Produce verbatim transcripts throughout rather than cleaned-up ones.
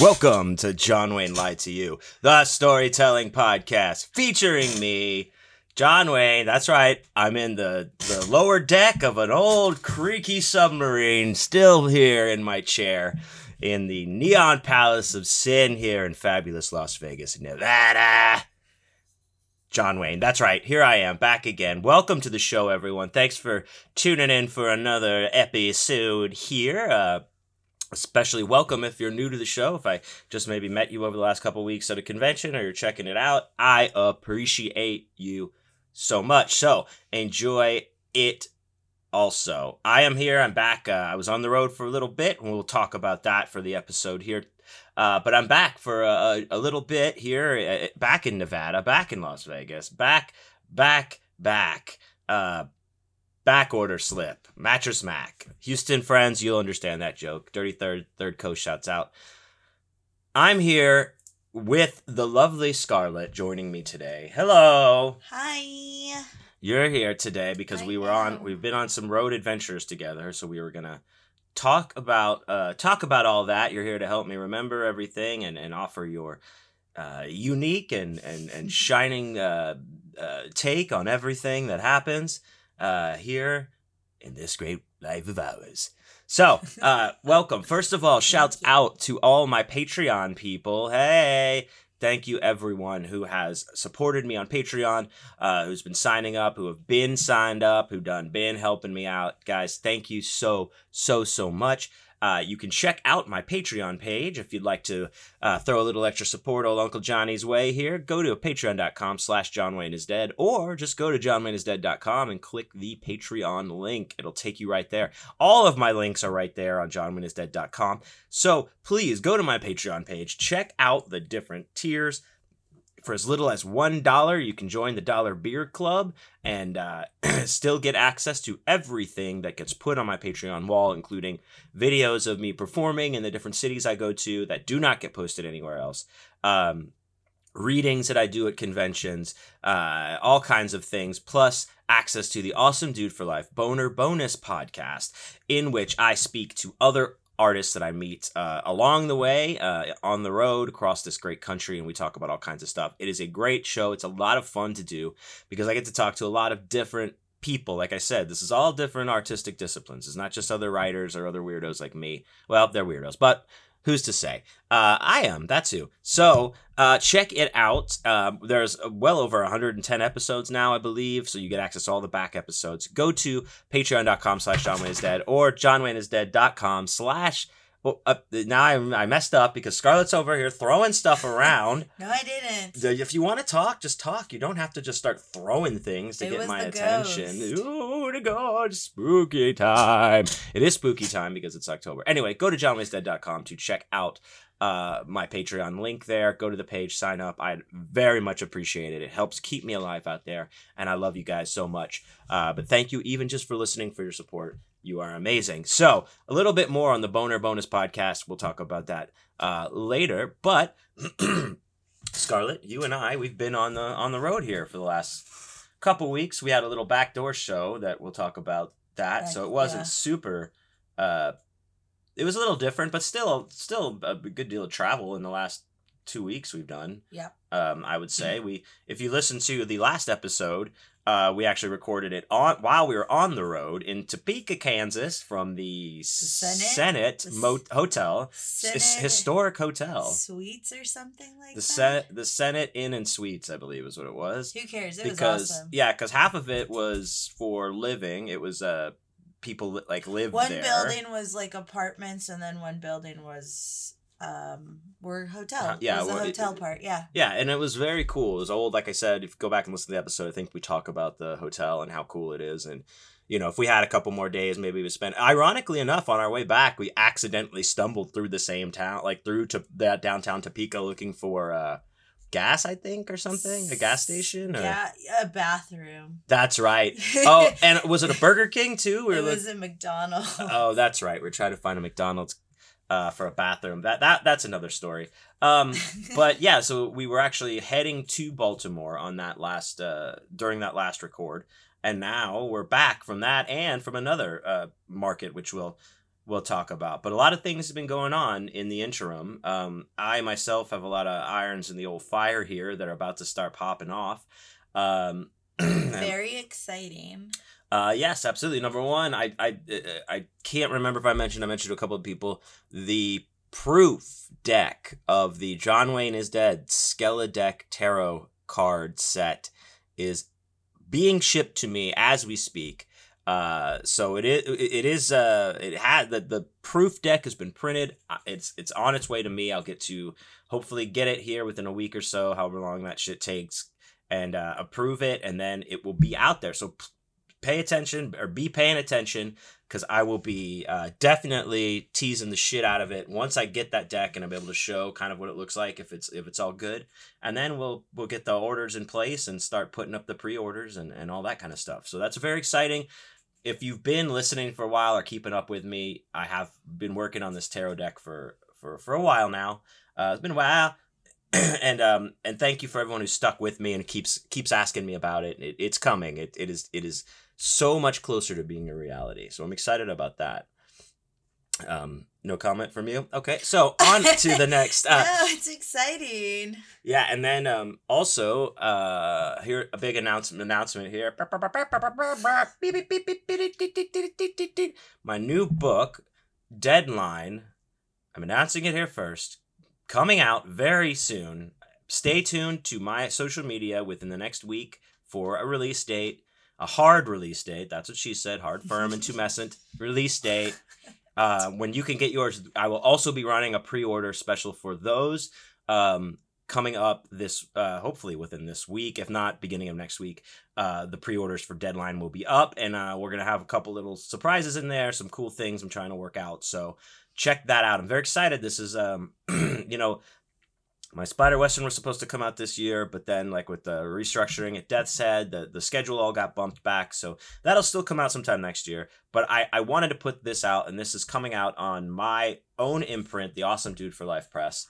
Welcome to John Wayne Lied to You, the storytelling podcast featuring me, John Wayne. That's right. I'm in the, the lower deck of an old creaky submarine, still here in my chair in the Neon Palace of Sin here in fabulous Las Vegas, Nevada. John Wayne. That's right. Here I am back again. Welcome to the show, everyone. Thanks for tuning in for another episode here. Uh, Especially welcome if you're new to the show. If I just maybe met you over the last couple of weeks at a convention or you're checking it out, I appreciate you so much. So enjoy it also. I am here. I'm back. Uh, I was on the road for a little bit, and we'll talk about that for the episode here. Uh, but I'm back for a, a little bit here, uh, back in Nevada, back in Las Vegas, back, back, back. Uh, Back order slip. Mattress Mac. Houston friends, you'll understand that joke. Dirty Third, Third Coast shouts out. I'm here with the lovely Scarlett joining me today. Hello. Hi. You're here today because I we were am. on, we've been on some road adventures together. So we were going to talk about, uh, talk about all that. You're here to help me remember everything and, and offer your uh, unique and, and, and shining uh, uh, take on everything that happens. Uh, here in this great life of ours. So, uh, welcome. First of all, shouts out to all my Patreon people. Hey, thank you everyone who has supported me on Patreon, uh, who's been signing up, who have been signed up, who done been helping me out. Guys, thank you so, so, so much. Uh, you can check out my Patreon page if you'd like to uh, throw a little extra support old Uncle Johnny's way here. Go to patreon.com slash John Wayne is dead, or just go to john wayne is dead dot com and click the Patreon link. It'll take you right there. All of my links are right there on john wayne is dead dot com. So please go to my Patreon page. Check out the different tiers. For as little as one dollar, you can join the Dollar Beer Club and uh, still get access to everything that gets put on my Patreon wall, including videos of me performing in the different cities I go to that do not get posted anywhere else, um, readings that I do at conventions, uh, all kinds of things, plus access to the Awesome Dude for Life Boner Bonus podcast, in which I speak to other artists that I meet uh, along the way, uh, on the road across this great country, and we talk about all kinds of stuff. It is a great show. It's a lot of fun to do because I get to talk to a lot of different people. Like I said, this is all different artistic disciplines. It's not just other writers or other weirdos like me. Well, they're weirdos, but who's to say? Uh, I am. That's who. So uh, check it out. Uh, there's well over one hundred ten episodes now, I believe, so you get access to all the back episodes. Go to patreon.com slash johnwayneisdead or johnwayneisdead.com slash... Well, uh, now I, I messed up because Scarlett's over here throwing stuff around. No, I didn't. If you want to talk, just talk. You don't have to just start throwing things to it get my attention. Ghost. Oh, the God, spooky time. It is spooky time because it's October. Anyway, go to john wayne is dead dot com to check out uh, my Patreon link there. Go to the page, sign up. I very much appreciate it. It helps keep me alive out there, and I love you guys so much. Uh, but thank you even just for listening, for your support. You are amazing. So a little bit more on the Boner Bonus podcast. We'll talk about that uh, later. But Scarlett, you and I, we've been on the on the road here for the last couple weeks. We had a little backdoor show that we'll talk about that. So it wasn't yeah. super. Uh, it was a little different, but still, still a good deal of travel in the last two weeks we've done. Yeah. Um, I would say we. If you listen to the last episode. Uh, we actually recorded it on while we were on the road in Topeka, Kansas, from the, the Senate, Senate the Mo- Hotel, Senate S- historic hotel, Suites or something like the that. Sen- the Senate Inn and Suites, I believe, is what it was. Who cares? It because, was awesome. Yeah, because half of it was for living. It was uh people like lived one there. One building was like apartments, and then one building was. Um, we're hotel. Uh, yeah, it was well, the hotel it, part. Yeah. Yeah, and it was very cool. It was old, like I said. If you go back and listen to the episode, I think we talk about the hotel and how cool it is. And you know, if we had a couple more days, maybe we spent. Ironically enough, on our way back, we accidentally stumbled through the same town, like through to that downtown Topeka, looking for uh, gas, I think, or something, a gas station. Or... Yeah, a bathroom. That's right. Oh, and was it a Burger King too? We it was like... a McDonald's. Oh, that's right. We we're trying to find a McDonald's. Uh, for a bathroom. That that that's another story. Um, but yeah, so we were actually heading to Baltimore on that last uh, during that last record, and now we're back from that and from another uh, market, which will we'll talk about. But a lot of things have been going on in the interim. Um, I myself have a lot of irons in the old fire here that are about to start popping off. Um, Very exciting. Uh, yes, absolutely. Number one, I, I I can't remember if I mentioned, I mentioned to a couple of people, the proof deck of the John Wayne is Dead Skeledeck Tarot card set is being shipped to me as we speak. Uh, so it is, it is, uh, it had the, the proof deck has been printed. It's, it's on its way to me. I'll get to hopefully get it here within a week or so, however long that shit takes, and, uh, approve it. And then it will be out there. So p- pay attention or be paying attention, because I will be, uh, definitely teasing the shit out of it once I get that deck and I'm able to show kind of what it looks like, if it's, if it's all good. And then we'll, we'll get the orders in place and start putting up the pre-orders and, and all that kind of stuff. So that's very exciting. If you've been listening for a while or keeping up with me, I have been working on this tarot deck for for, for a while now. Uh, it's been a while, and um and thank you for everyone who stuck with me and keeps keeps asking me about it. it it's coming. It it is it is so much closer to being a reality. So I'm excited about that. Um, no comment from you. Okay, so on to the next. Uh, no, it's exciting. Yeah, and then um, also uh, here a big announcement. Announcement here. My new book, Deadline. I'm announcing it here first. Coming out very soon. Stay tuned to my social media within the next week for a release date, a hard release date. That's what she said. Hard, firm, and tumescent release date. Uh, when you can get yours, I will also be running a pre-order special for those um, coming up this, uh, hopefully within this week, if not beginning of next week. Uh, the pre-orders for Deadline will be up, and uh, we're going to have a couple little surprises in there, some cool things I'm trying to work out. So check that out. I'm very excited. This is, um, you know, my Spider Western was supposed to come out this year, but then like with the restructuring at Death's Head, the, the schedule all got bumped back. So that'll still come out sometime next year. But I, I wanted to put this out, and this is coming out on my own imprint, the Awesome Dude for Life Press.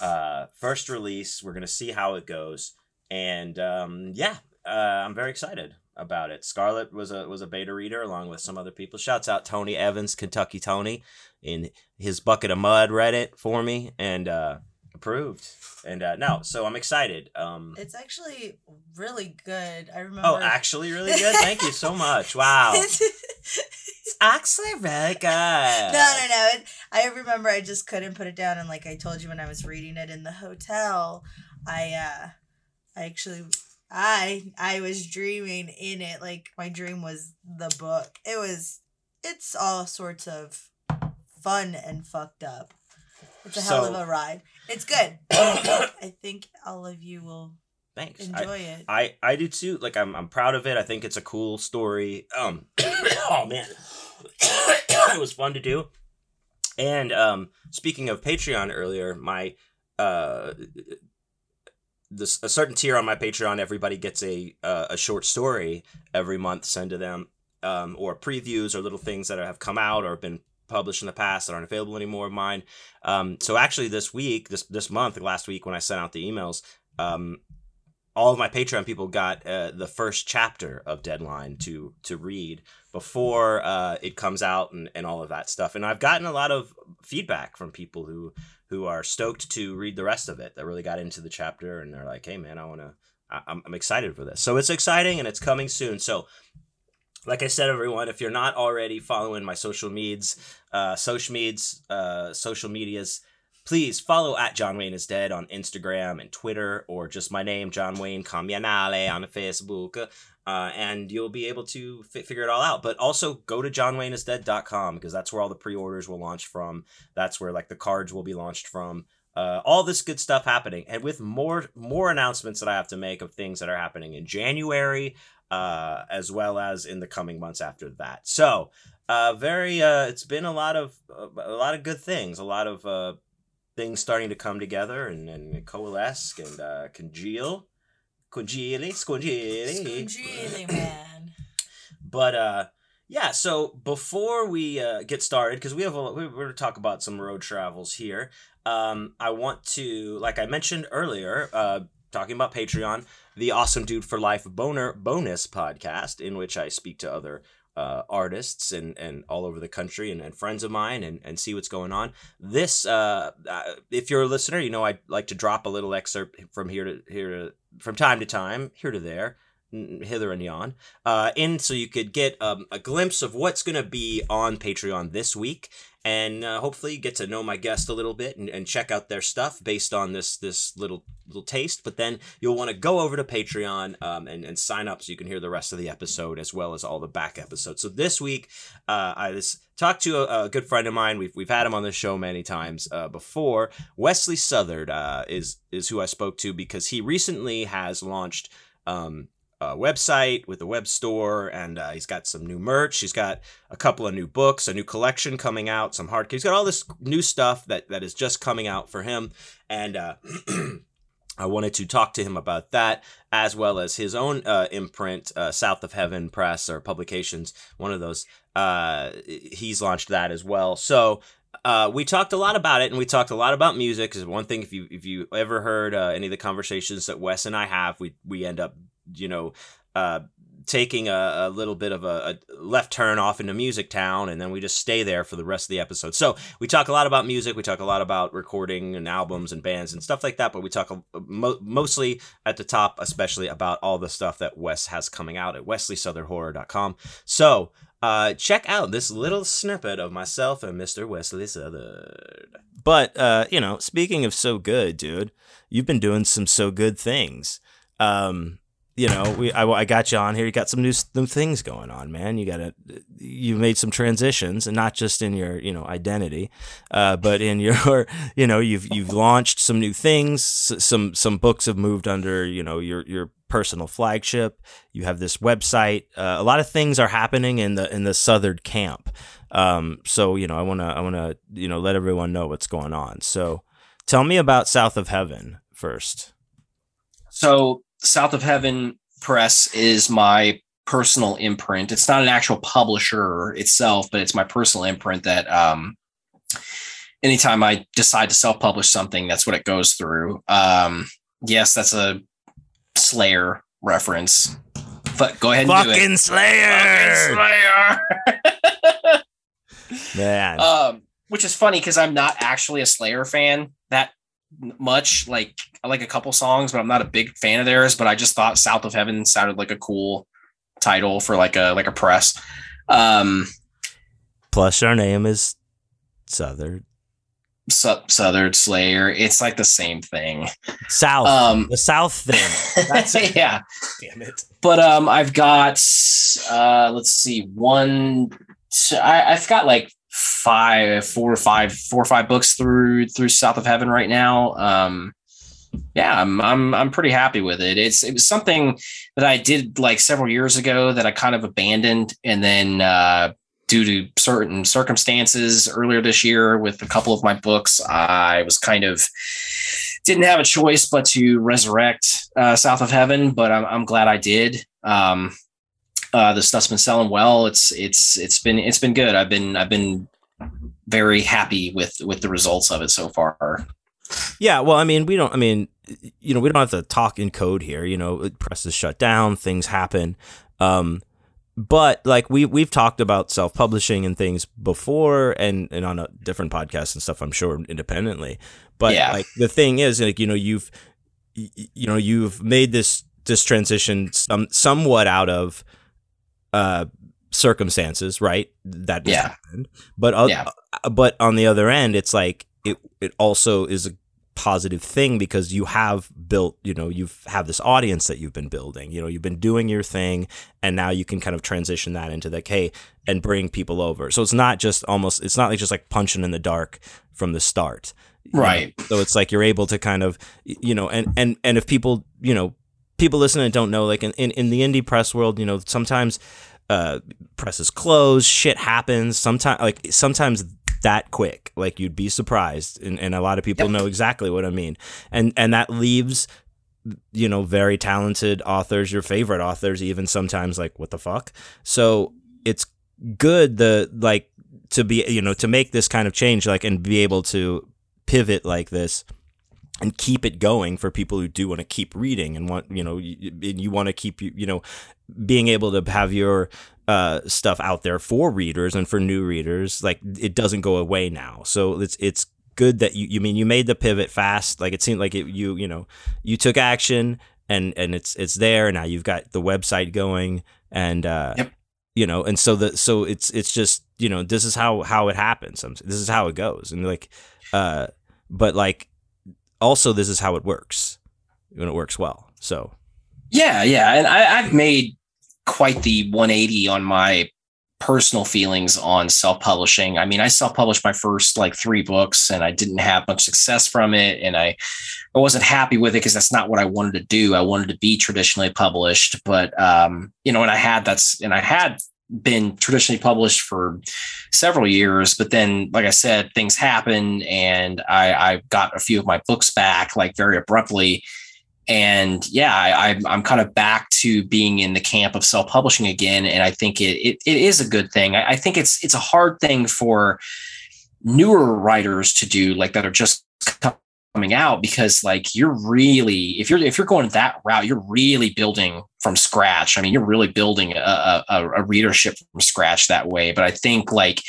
Uh, first release. We're going to see how it goes. And um, yeah, uh, I'm very excited about it. Scarlett was a was a beta reader along with some other people. Shouts out Tony Evans, Kentucky Tony, in his bucket of mud Reddit for me. And uh approved and uh no so I'm excited. Um it's actually really good. I remember oh actually really good thank you so much. Wow. It's actually really good. No no no it, I remember I just couldn't put it down, and like I told you when I was reading it in the hotel, I uh I actually I I was dreaming in it. Like my dream was the book. It was it's all sorts of fun and fucked up. It's a hell so, of a ride. It's good. I think all of you will thanks. enjoy I, it. I, I do too. Like I'm I'm proud of it. I think it's a cool story. Um, oh man, it was fun to do. And um, speaking of Patreon earlier, my uh, this a certain tier on my Patreon, everybody gets a uh, a short story every month sent to them, um, or previews or little things that have come out or have been published in the past that aren't available anymore of mine. Um, so actually this week, this this month, last week when I sent out the emails, um, all of my Patreon people got uh, the first chapter of Deadline to to read before uh, it comes out and, and all of that stuff. And I've gotten a lot of feedback from people who who are stoked to read the rest of it, that really got into the chapter, and they're like, hey man, I want to, I'm, I'm excited for this. So it's exciting and it's coming soon. So like I said, everyone, if you're not already following my social medias, uh, social medias, uh, social medias, please follow at John Wayne is Dead on Instagram and Twitter, or just my name, John Wayne Communale, on Facebook, uh, and you'll be able to f- figure it all out. But also go to john wayne is dead dot com, because that's where all the pre-orders will launch from. That's where like the cards will be launched from. Uh, all this good stuff happening, and with more more announcements that I have to make of things that are happening in January. Uh, as well as in the coming months after that. So, uh, very, uh, it's been a lot of, uh, a lot of good things, a lot of, uh, things starting to come together and, and coalesce and, uh, congeal, congeal, congeal, congeal, man. But, uh, yeah, so before we, uh, get started, cause we have, a, we're going to talk about some road travels here. Um, I want to, like I mentioned earlier, uh, talking about Patreon, the Awesome Dude for Life boner bonus podcast, in which I speak to other uh, artists and, and all over the country and, and friends of mine and, and see what's going on. This, uh, uh, if you're a listener, you know, I like to drop a little excerpt from here to here to, from time to time, here to there, hither and yon, uh, in so you could get um, a glimpse of what's going to be on Patreon this week, and uh, hopefully get to know my guest a little bit and, and check out their stuff based on this this little little taste. But then you'll want to go over to Patreon um, and, and sign up so you can hear the rest of the episode as well as all the back episodes. So this week, uh, I just talked to a, a good friend of mine. We've we've had him on the show many times uh, before. Wesley Southard uh, is, is who I spoke to because he recently has launched... Um, Uh, website with a web store, and uh, he's got some new merch. He's got a couple of new books, a new collection coming out, some hard. He's got all this new stuff that that is just coming out for him, and uh, I wanted to talk to him about that as well as his own uh, imprint, uh, South of Heaven Press or Publications, one of those. Uh, he's launched that as well, so. Uh, we talked a lot about it, and we talked a lot about music. Because one thing, if you if you ever heard uh, any of the conversations that Wes and I have, we we end up, you know, uh, taking a, a little bit of a, a left turn off into Music Town, and then we just stay there for the rest of the episode. So we talk a lot about music. We talk a lot about recording and albums and bands and stuff like that. But we talk a, mo- mostly at the top, especially about all the stuff that Wes has coming out at wesley southern horror dot com. So. Uh, check out this little snippet of myself and Mister Wesley Southard. But, uh, you know, speaking of so good, dude, you've been doing some so good things. Um, you know, we I, I got you on here. You got some new, new things going on, man. You got to, you made some transitions, and not just in your, you know, identity, uh, but in your, you know, you've you've launched some new things. Some some books have moved under, you know, your your. personal flagship. You have this website. Uh, a lot of things are happening in the in the Southard camp. Um, so you know, I wanna I wanna you know let everyone know what's going on. So, tell me about South of Heaven first. So, South of Heaven Press is my personal imprint. It's not an actual publisher itself, but it's my personal imprint that. Um, anytime I decide to self-publish something, that's what it goes through. Um, yes, that's a Slayer reference. But go ahead and fucking do it. Slayer. Fucking Slayer. Man. Um, which is funny because I'm not actually a Slayer fan that much. Like I like a couple songs, but I'm not a big fan of theirs. But I just thought South of Heaven sounded like a cool title for like a like a press. Um, Plus, our name is Southern. Southern Slayer, it's like the same thing. South, um, the South thing. That's it. Yeah, damn it. But um, I've got uh, let's see, one. Two, I, I've got like five, four or five, four or five books through through South of Heaven right now. Um, yeah, I'm I'm I'm pretty happy with it. It's it was something that I did like several years ago that I kind of abandoned, and then. Uh, Due to certain circumstances earlier this year with a couple of my books, I was kind of didn't have a choice but to resurrect uh, South of Heaven, but I'm, I'm glad I did. Um, uh, the stuff's been selling well. It's it's it's been it's been good. I've been I've been very happy with with the results of it so far. Yeah, well, I mean, we don't. I mean, you know, we don't have to talk in code here. You know, press is shut down. Things happen. Um, But like we we've talked about self-publishing and things before, and, and on a different podcast and stuff, I'm sure independently. But yeah. Like the thing is, like you know, you've you know you've made this this transition some, somewhat out of uh, circumstances, right? That yeah. Happened. But uh, yeah. But on the other end, it's like it it also is a positive thing because you have built, you know, you've have this audience that you've been building, you know, you've been doing your thing, and now you can kind of transition that into like, hey, and bring people over. So it's not just almost, it's not like just like punching in the dark from the start. Right. You know? So it's like, you're able to kind of, you know, and, and, and if people, you know, people listening and don't know, like in, in, in the indie press world, you know, sometimes uh, press is closed, shit happens. Sometimes like sometimes that quick, like you'd be surprised, and, and a lot of people yep. know exactly what I mean, and and that leaves, you know, very talented authors, your favorite authors, even sometimes like what the fuck. So it's good the like to be you know to make this kind of change, like, and be able to pivot like this and keep it going for people who do want to keep reading and want you know you, you want to keep you know being able to have your uh, stuff out there for readers and for new readers. Like, it doesn't go away now. So it's it's good that you, you mean, you made the pivot fast. Like, it seemed like it, you, you know, you took action and, and it's, it's there. Now you've got the website going and, uh, yep. you know, and so the, so it's, it's just, you know, this is how, how it happens. This is how it goes. And like, uh, but like, also this is how it works when it works well. So. Yeah. Yeah. And I, I've made quite the one eighty on my personal feelings on self-publishing. I mean, I self-published my first like three books and I didn't have much success from it. And I, I wasn't happy with it because that's not what I wanted to do. I wanted to be traditionally published, but, um, you know, and I had that's, and I had been traditionally published for several years, but then, like I said, things happen and I, I got a few of my books back like very abruptly. And yeah, I, I'm, I'm kind of back to being in the camp of self-publishing again. And I think it it, it is a good thing. I, I think it's it's a hard thing for newer writers to do, like that are just coming out, because like you're really, if you're if you're going that route, you're really building from scratch. I mean, you're really building a, a, a readership from scratch that way. But I think like,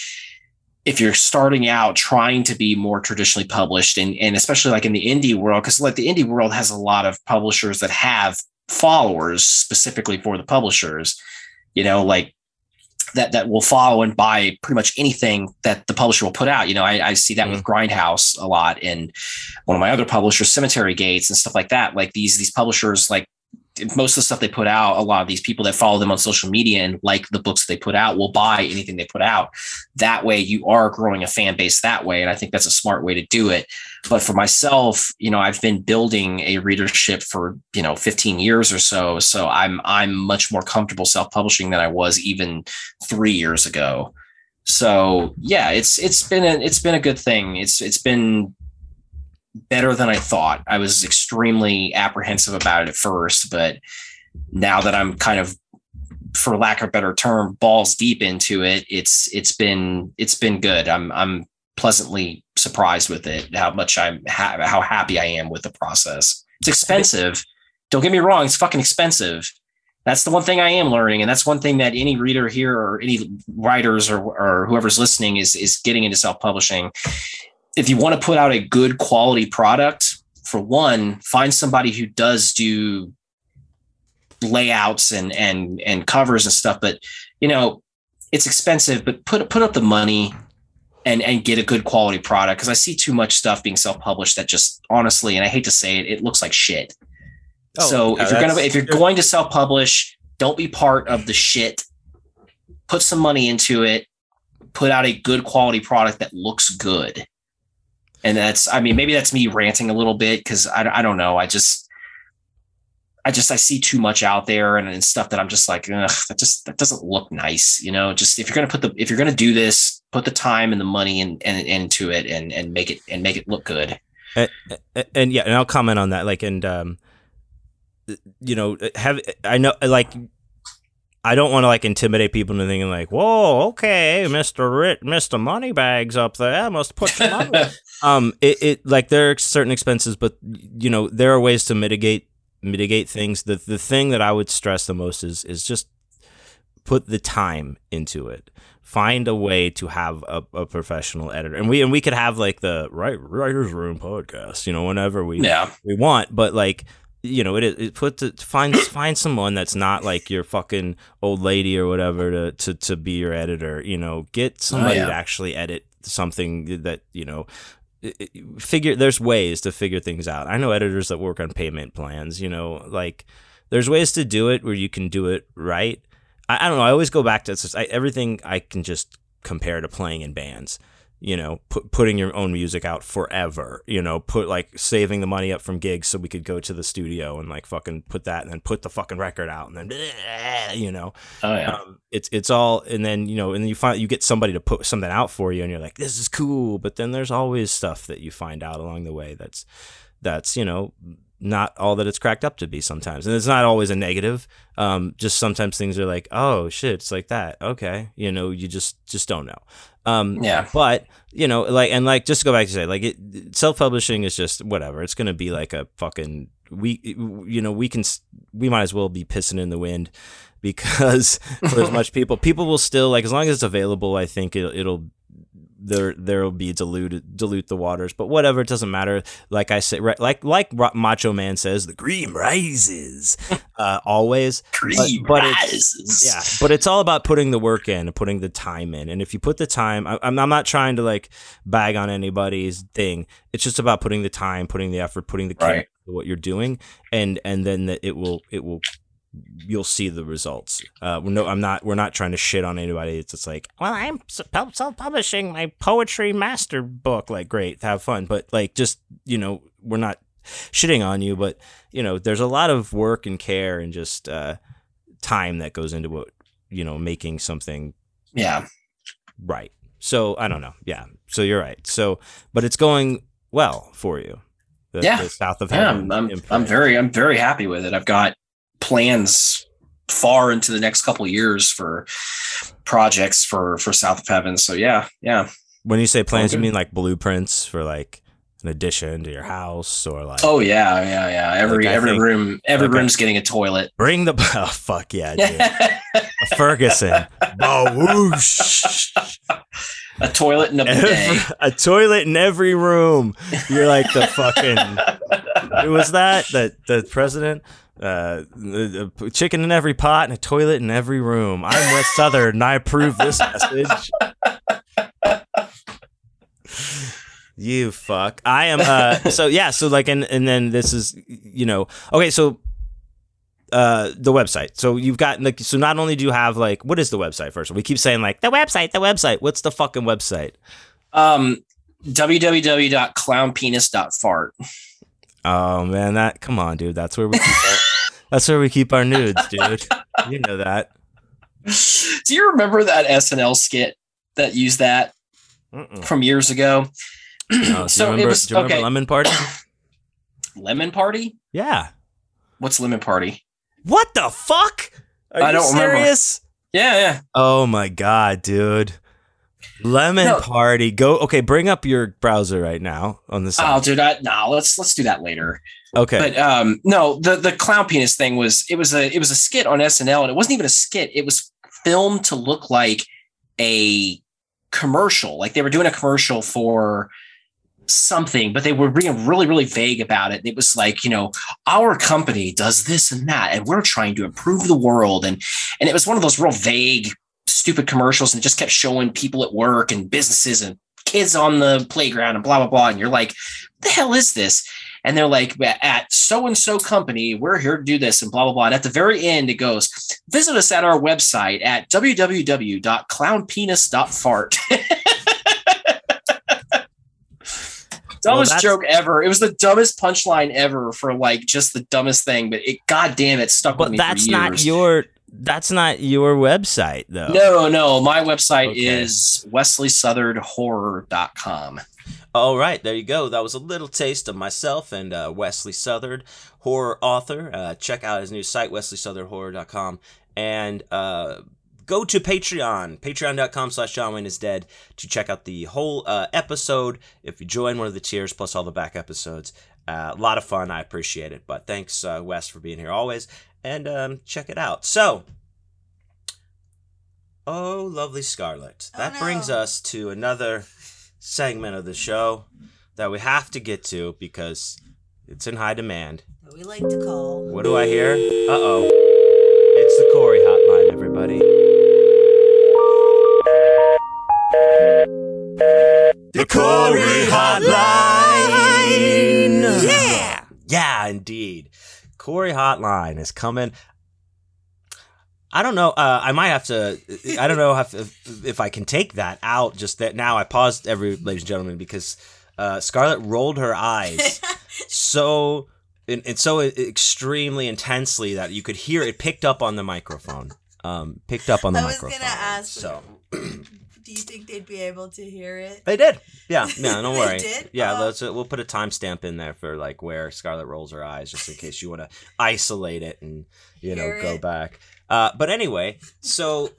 if you're starting out trying to be more traditionally published and, and especially like in the indie world, because like the indie world has a lot of publishers that have followers specifically for the publishers, you know, like that, that will follow and buy pretty much anything that the publisher will put out. You know, I, I see that mm-hmm. with Grindhouse a lot and one of my other publishers, Cemetery Gates and stuff like that. Like these, these publishers, like most of the stuff they put out, a lot of these people that follow them on social media and like the books they put out will buy anything they put out. That way you are growing a fan base that way. And I think that's a smart way to do it. But for myself, you know, I've been building a readership for, you know, fifteen years or so. So I'm, I'm much more comfortable self-publishing than I was even three years ago. So yeah, it's, it's been, a, it's been a good thing. It's, it's been better than I thought. I was extremely apprehensive about it at first, but now that I'm kind of, for lack of a better term, balls deep into it, it's it's been it's been good. I'm I'm pleasantly surprised with it, how much I'm ha- how happy I am with the process. It's expensive. Don't get me wrong, it's fucking expensive. That's the one thing I am learning, and that's one thing that any reader here or any writers or or whoever's listening is is getting into self-publishing. If you want to put out a good quality product, for one, find somebody who does do layouts and, and, and covers and stuff, but you know, it's expensive, but put, put up the money and, and get a good quality product. Cause I see too much stuff being self-published that just honestly, and I hate to say it, it looks like shit. Oh, so if you're going to, if you're going to self-publish, don't be part of the shit, put some money into it, put out a good quality product that looks good. And that's, I mean, maybe that's me ranting a little bit because I, I don't know. I just, I just, I see too much out there and, and stuff that I'm just like, ugh, that just, that doesn't look nice. You know, just if you're going to put the, if you're going to do this, put the time and the money in, in, into it and, and make it, and make it look good. And, and yeah, and I'll comment on that. Like, and, um, you know, have, I know, like, I don't want to like intimidate people into thinking like, whoa, okay, Mister Rit, Mister Moneybags up there, I must put some money. um, it, it like there are certain expenses, but you know there are ways to mitigate mitigate things. The the thing that I would stress the most is is just put the time into it. Find a way to have a, a professional editor, and we and we could have like the right writers room podcast, you know, whenever we yeah. we want, but like. You know, it is it put to find find someone that's not like your fucking old lady or whatever to to, to be your editor. You know, get somebody oh, yeah. to actually edit something that you know. It, it, figure there's ways to figure things out. I know editors that work on payment plans. You know, like there's ways to do it where you can do it right. I, I don't know. I always go back to it's just, I, everything I can just compare to playing in bands. You know, put, putting your own music out forever, you know, put like saving the money up from gigs so we could go to the studio and like fucking put that and then put the fucking record out and then, you know, oh, yeah. um, it's, it's all. And then, you know, and you find you get somebody to put something out for you and you're like, this is cool. But then there's always stuff that you find out along the way. That's that's, you know, not all that it's cracked up to be sometimes. And it's not always a negative. Um, just sometimes things are like, oh, shit, it's like that. OK, you know, you just just don't know. Um, yeah. But, you know, like and like just to go back to say like it, self-publishing is just whatever. It's going to be like a fucking we, you know, we can, we might as well be pissing in the wind, because for as much people, people will still, like, as long as it's available, I think it, it'll, there, there'll be diluted, dilute the waters, but whatever, it doesn't matter. Like I say, right, like, like Macho Man says, the cream rises, uh, always. Cream but, but rises. It's, yeah. But it's all about putting the work in and putting the time in. And if you put the time, I, I'm, I'm not trying to like bag on anybody's thing. It's just about putting the time, putting the effort, putting the care right. into what you're doing. And, and then the, it will, it will, you'll see the results. Uh, no, I'm not. We're not trying to shit on anybody. It's just like, well, I'm self-publishing my poetry master book. Like, great, have fun. But like, just, you know, we're not shitting on you. But you know, there's a lot of work and care and just uh, time that goes into what, you know, making something. Yeah. Right. So I don't know. Yeah. So you're right. So, but it's going well for you. The, yeah. The South of Heaven. Yeah, I'm, I'm, I'm very. I'm very happy with it. I've got plans far into the next couple of years for projects for for South of Heaven. So yeah, yeah. When you say plans, you mean like blueprints for like an addition to your house, or like? Oh yeah, yeah, yeah. Every like every think, room, every okay. room's getting a toilet. Bring the oh fuck yeah, dude. A Ferguson, bawoosh. A toilet in a bidet. A toilet in every room. You're like the fucking. Who was that? That the president. Uh, a chicken in every pot and a toilet in every room. I'm Wes Southard and I approve this message. You fuck. I am. Uh, so yeah. So like, and and then this is, you know, okay. So, uh, the website. So you've got like, so not only do you have like, what is the website first? We keep saying like the website, the website. What's the fucking website? Um, w w w dot clown penis dot fart. Oh man, that come on, dude. That's where we keep our, that's where we keep our nudes, dude. You know that. Do you remember that S N L skit that used that Mm-mm. from years ago? No, so remember, it was, do you remember okay. Lemon Party? Lemon Party? Yeah. What's Lemon Party? What the fuck? Are I you don't serious? Remember. Yeah, yeah. Oh my god, dude. Lemon no. Party. Go. Okay, bring up your browser right now on the side. I'll do that. No, let's let's do that later. Okay. But um, no, the the clown penis thing was it was a it was a skit on S N L, and it wasn't even a skit. It was filmed to look like a commercial. Like they were doing a commercial for something, but they were being really, really vague about it. It was like, you know, our company does this and that, and we're trying to improve the world, and and it was one of those real vague, stupid commercials, and just kept showing people at work and businesses and kids on the playground and blah, blah, blah. And you're like, the hell is this? And they're like, at so-and-so company, we're here to do this and blah, blah, blah. And at the very end, it goes, visit us at our website at w w w dot clown penis dot fart. Dumbest well, joke ever. It was the dumbest punchline ever for like just the dumbest thing, but it goddamn it stuck with me. But that's not your... That's not your website, though. No, no. My website okay. is wesley southard horror dot com. All right. There you go. That was a little taste of myself and uh, Wesley Southard, horror author. Uh, check out his new site, wesley southard horror dot com. And uh, go to Patreon, patreon dot com slash John Wayne is dead, to check out the whole uh, episode. If you join one of the tiers, plus all the back episodes. Uh, a lot of fun. I appreciate it. But thanks, uh, Wes, for being here always. And um, check it out. So, oh, lovely Scarlet. That oh, no. brings us to another segment of the show that we have to get to because it's in high demand. That we like to call. What do I hear? Uh-oh. It's the Corey Hotline, everybody. The Corey Hotline! Yeah! Yeah, indeed. Corey Hotline is coming. I don't know. Uh, I might have to. I don't know if, if if I can take that out. Just that now I paused every ladies and gentlemen because uh, Scarlett rolled her eyes so and, and so extremely intensely that you could hear it picked up on the microphone. Um, picked up on the I microphone. I was gonna ask. So. Do you think they'd be able to hear it? They did. Yeah. No, don't worry. They did? Yeah, oh. let's, we'll put a timestamp in there for like where Scarlett rolls her eyes just in case you want to isolate it and, you hear know, it. Go back. Uh, but anyway, so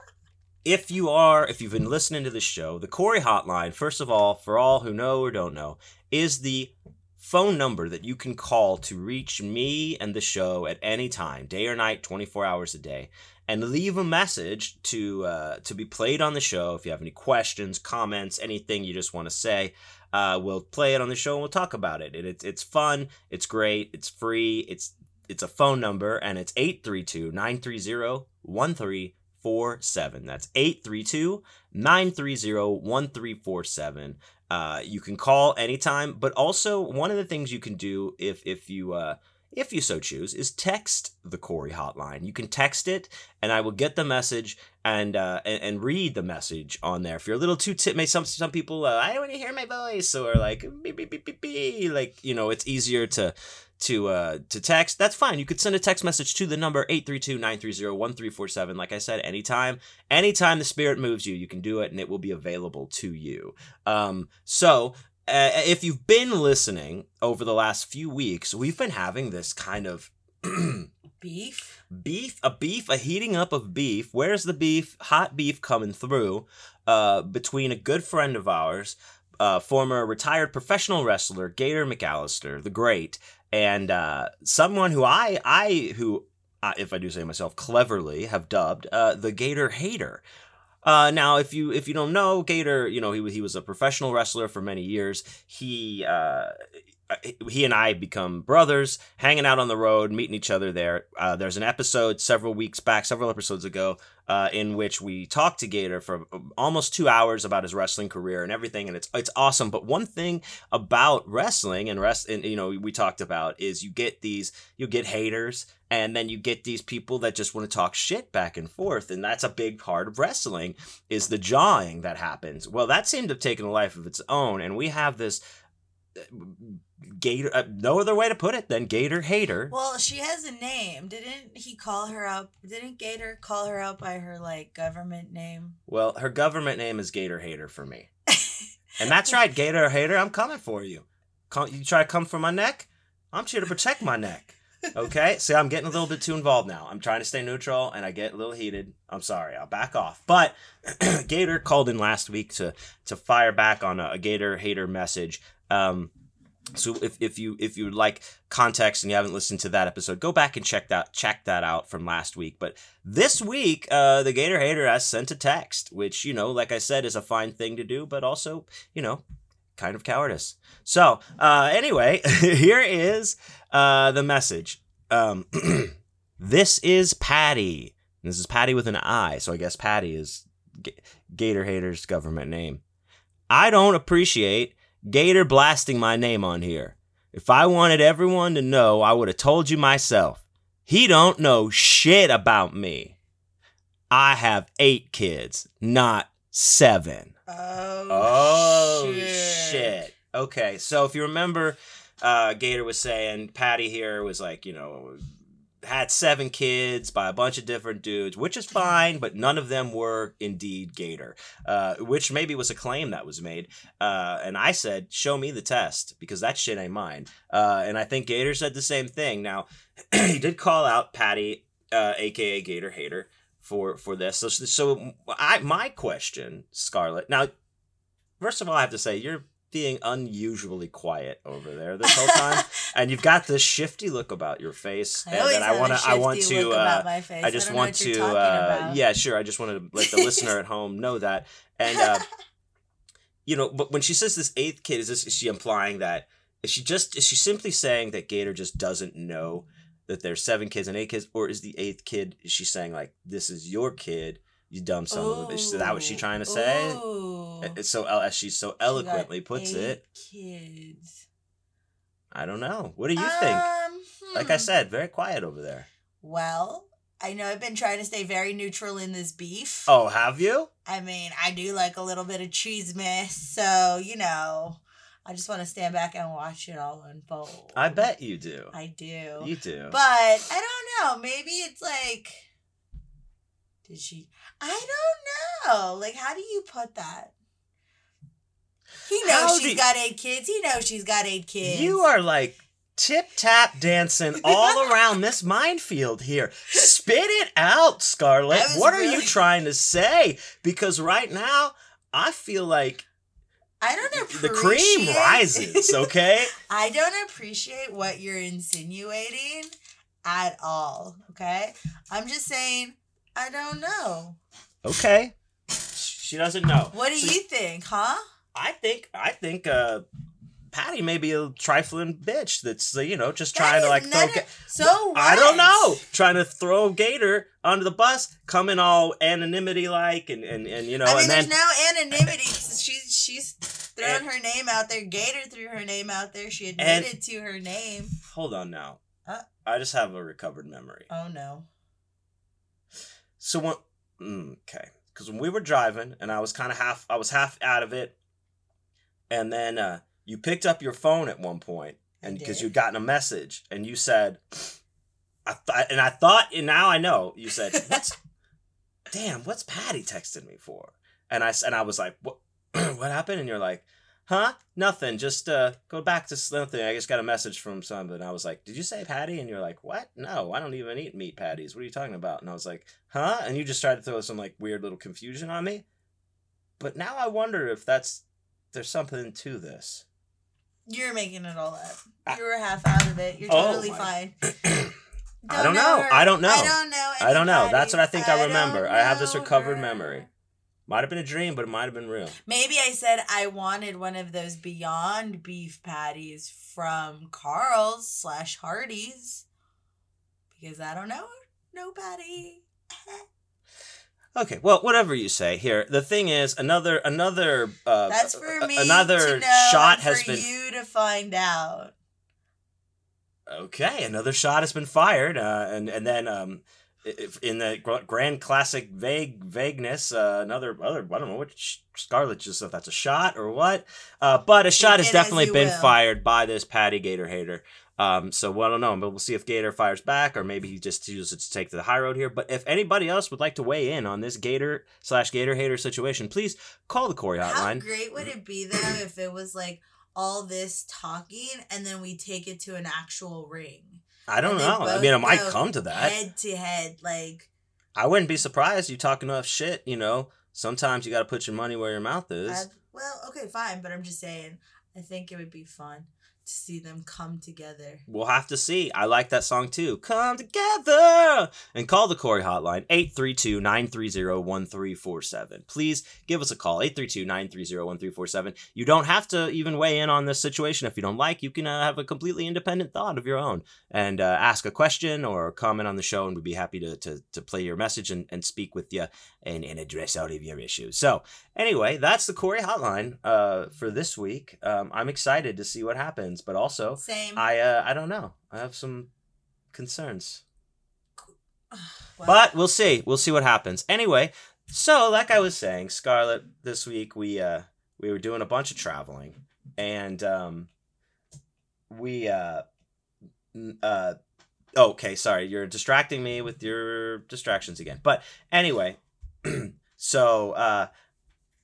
if you are, if you've been listening to this show, the Corey Hotline, first of all, for all who know or don't know, is the phone number that you can call to reach me and the show at any time, day or night, twenty-four hours a day, and leave a message to uh, to be played on the show. If you have any questions, comments, anything you just want to say, uh, we'll play it on the show and we'll talk about it. It, it. It's fun. It's great. It's free. It's it's a phone number, and it's eight three two, nine three zero, one three four seven. That's eight three two, nine three zero, one three four seven. Uh, you can call anytime, but also one of the things you can do if if you uh, if you so choose is text the Corey hotline. You can text it, and I will get the message and uh, and, and read the message on there. If you're a little too tip, some some people uh, I don't want to hear my voice, or like beep, beep, beep, beep, beep. Like, you know, it's easier to to uh, to text. That's fine. You could send a text message to the number eight three two, nine three zero, one three four seven. Like I said, anytime, anytime the spirit moves you, you can do it, and it will be available to you. Um, so. Uh, if you've been listening over the last few weeks, we've been having this kind of beef, beef, a beef, a heating up of beef. Where's the beef? Hot beef coming through uh, between a good friend of ours, uh, former retired professional wrestler Gator McAllister, the Great, and uh, someone who I, I who, uh, if I do say myself, cleverly have dubbed uh, the Gator Hater. Uh, now, if you if you don't know, Gator, you know, he he was a professional wrestler for many years. He uh, he and I become brothers, hanging out on the road, meeting each other there. Uh, there's an episode several weeks back, several episodes ago, uh, in which we talked to Gator for almost two hours about his wrestling career and everything, and it's it's awesome. But one thing about wrestling and rest, and, you know, we talked about is you get these you get haters. And then you get these people that just want to talk shit back and forth. And that's a big part of wrestling, is the jawing that happens. Well, that seemed to have taken a life of its own. And we have this Gator, uh, no other way to put it than Gator Hater. Well, she has a name. Didn't he call her out? Didn't Gator call her out by her, like, government name? Well, her government name is Gator Hater for me. And that's right, Gator Hater, I'm coming for you. You try to come for my neck? I'm here to protect my neck. Okay, see, I'm getting a little bit too involved now. I'm trying to stay neutral, and I get a little heated. I'm sorry. I'll back off. But Gator called in last week to to fire back on a, a Gator Hater message. Um, so if if you if you like context and you haven't listened to that episode, go back and check that check that out from last week. But this week, uh, the Gator Hater has sent a text, which, you know, like I said, is a fine thing to do, but also, you know, kind of cowardice. So uh, anyway, here is uh, the message. Um, this is Patty. This is Patty with an I, so I guess Patty is G- Gator Hater's government name. I don't appreciate Gator blasting my name on here. If I wanted everyone to know, I would have told you myself. He don't know shit about me. I have eight kids, not seven. Oh, oh shit. shit. Okay, so if you remember, uh, Gator was saying Patty here was like, you know, had seven kids by a bunch of different dudes, which is fine, but none of them were indeed Gator, uh, which maybe was a claim that was made. Uh, and I said, show me the test, because that shit ain't mine. Uh, and I think Gator said the same thing. Now, he did call out Patty, uh, a k a. Gator Hater, for for this. So, so I my question, Scarlett, now, first of all, I have to say, you're being unusually quiet over there this whole time, and you've got this shifty look about your face, I and that I want to, I want to, uh, I just I want to, uh, yeah, sure, I just want to let the listener at home know that, and, uh, you know, but when she says this eighth kid, is this, is she implying that, is she just, is she simply saying that Gator just doesn't know that there's seven kids and eight kids, or is the eighth kid, is she saying, like, this is your kid, you dumb son Ooh. of a bitch? Is that what she's trying to say? Ooh. So as she so eloquently she puts it, kids. I don't know. What do you um, think? Hmm. Like I said, very quiet over there. Well, I know I've been trying to stay very neutral in this beef. Oh, have you? I mean, I do like a little bit of chisme, so, you know, I just want to stand back and watch it all unfold. I bet you do. I do. You do. But I don't know. Maybe it's like, did she? I don't know. Like, how do you put that? He knows she's got eight kids. He knows she's got eight kids. You are like tip-tap dancing all around this minefield here. Spit it out, Scarlett. What really... are you trying to say? Because right now, I feel like I don't appreciate... The cream rises, okay? I don't appreciate what you're insinuating at all, okay? I'm just saying, I don't know. Okay. She doesn't know. What do so, you think, huh? I think, I think, uh... Patty may be a trifling bitch that's, you know, just that trying to like throw... Ga- so what? I don't know. Trying to throw Gator under the bus, coming all anonymity-like and, and, and you know... I mean, and there's then, no anonymity. she's, she's thrown and, her name out there. Gator threw her name out there. She admitted and, to her name. Hold on now. Huh? I just have a recovered memory. Oh, no. So, when... Okay. Because when we were driving, and I was kind of half... I was half out of it, and then... uh You picked up your phone at one point, and because you'd gotten a message, and you said, "I th- and I thought, and now I know." You said, "What's, damn, what's Patty texting me for?" And I and I was like, "What? What happened?" And you're like, "Huh? Nothing. Just uh, go back to something. I just got a message from something." And I was like, "Did you say Patty?" And you're like, "What? No, I don't even eat meat patties. What are you talking about?" And I was like, "Huh?" And you just tried to throw some like weird little confusion on me. But now I wonder if that's there's something to this. You're making it all up. You were half out of it. You're totally oh fine. don't I don't know. know I don't know. I don't know. I don't know. That's what I think I, I remember. I have this recovered her. memory. Might have been a dream, but it might have been real. Maybe I said I wanted one of those Beyond Beef patties from Carl's slash Hardee's because I don't know nobody. Okay, well, whatever you say here. The thing is, another another uh, that's for me another to know shot and has for been you to find out. Okay, another shot has been fired, uh, and and then um, in the grand classic vague vagueness, uh, another other I don't know what Scarlett just if that's a shot or what, uh, but a shot Take has definitely been will. fired by this Patty Gator hater. Um, so well, I don't know, but we'll see if Gator fires back, or maybe he just chooses to take the high road here. But if anybody else would like to weigh in on this Gator slash Gator hater situation, please call the Corey hotline. How great would it be though if it was like all this talking and then we take it to an actual ring? I don't know. I mean, it might come to that. Head to head, like I wouldn't be surprised. You talk enough shit, you know. Sometimes you got to put your money where your mouth is. I'd, well, okay, fine, but I'm just saying. I think it would be fun. See them come together. We'll have to see. I like that song too. Come together! And call the Corey hotline, eight three two, nine three zero, one three four seven. Please give us a call, eight three two, nine three zero, one three four seven. You don't have to even weigh in on this situation if you don't like. You can uh, have a completely independent thought of your own and uh, ask a question or comment on the show, and we'd be happy to to, to play your message and, and speak with you and, and address all of your issues. So anyway, that's the Corey hotline uh, for this week. Um, I'm excited to see what happens. But also, Same. I uh, I don't know. I have some concerns. Wow. But we'll see. We'll see what happens. Anyway, so like I was saying, Scarlett, this week we uh, we were doing a bunch of traveling, and um, we uh, uh, okay, sorry, you're distracting me with your distractions again. But anyway, so uh,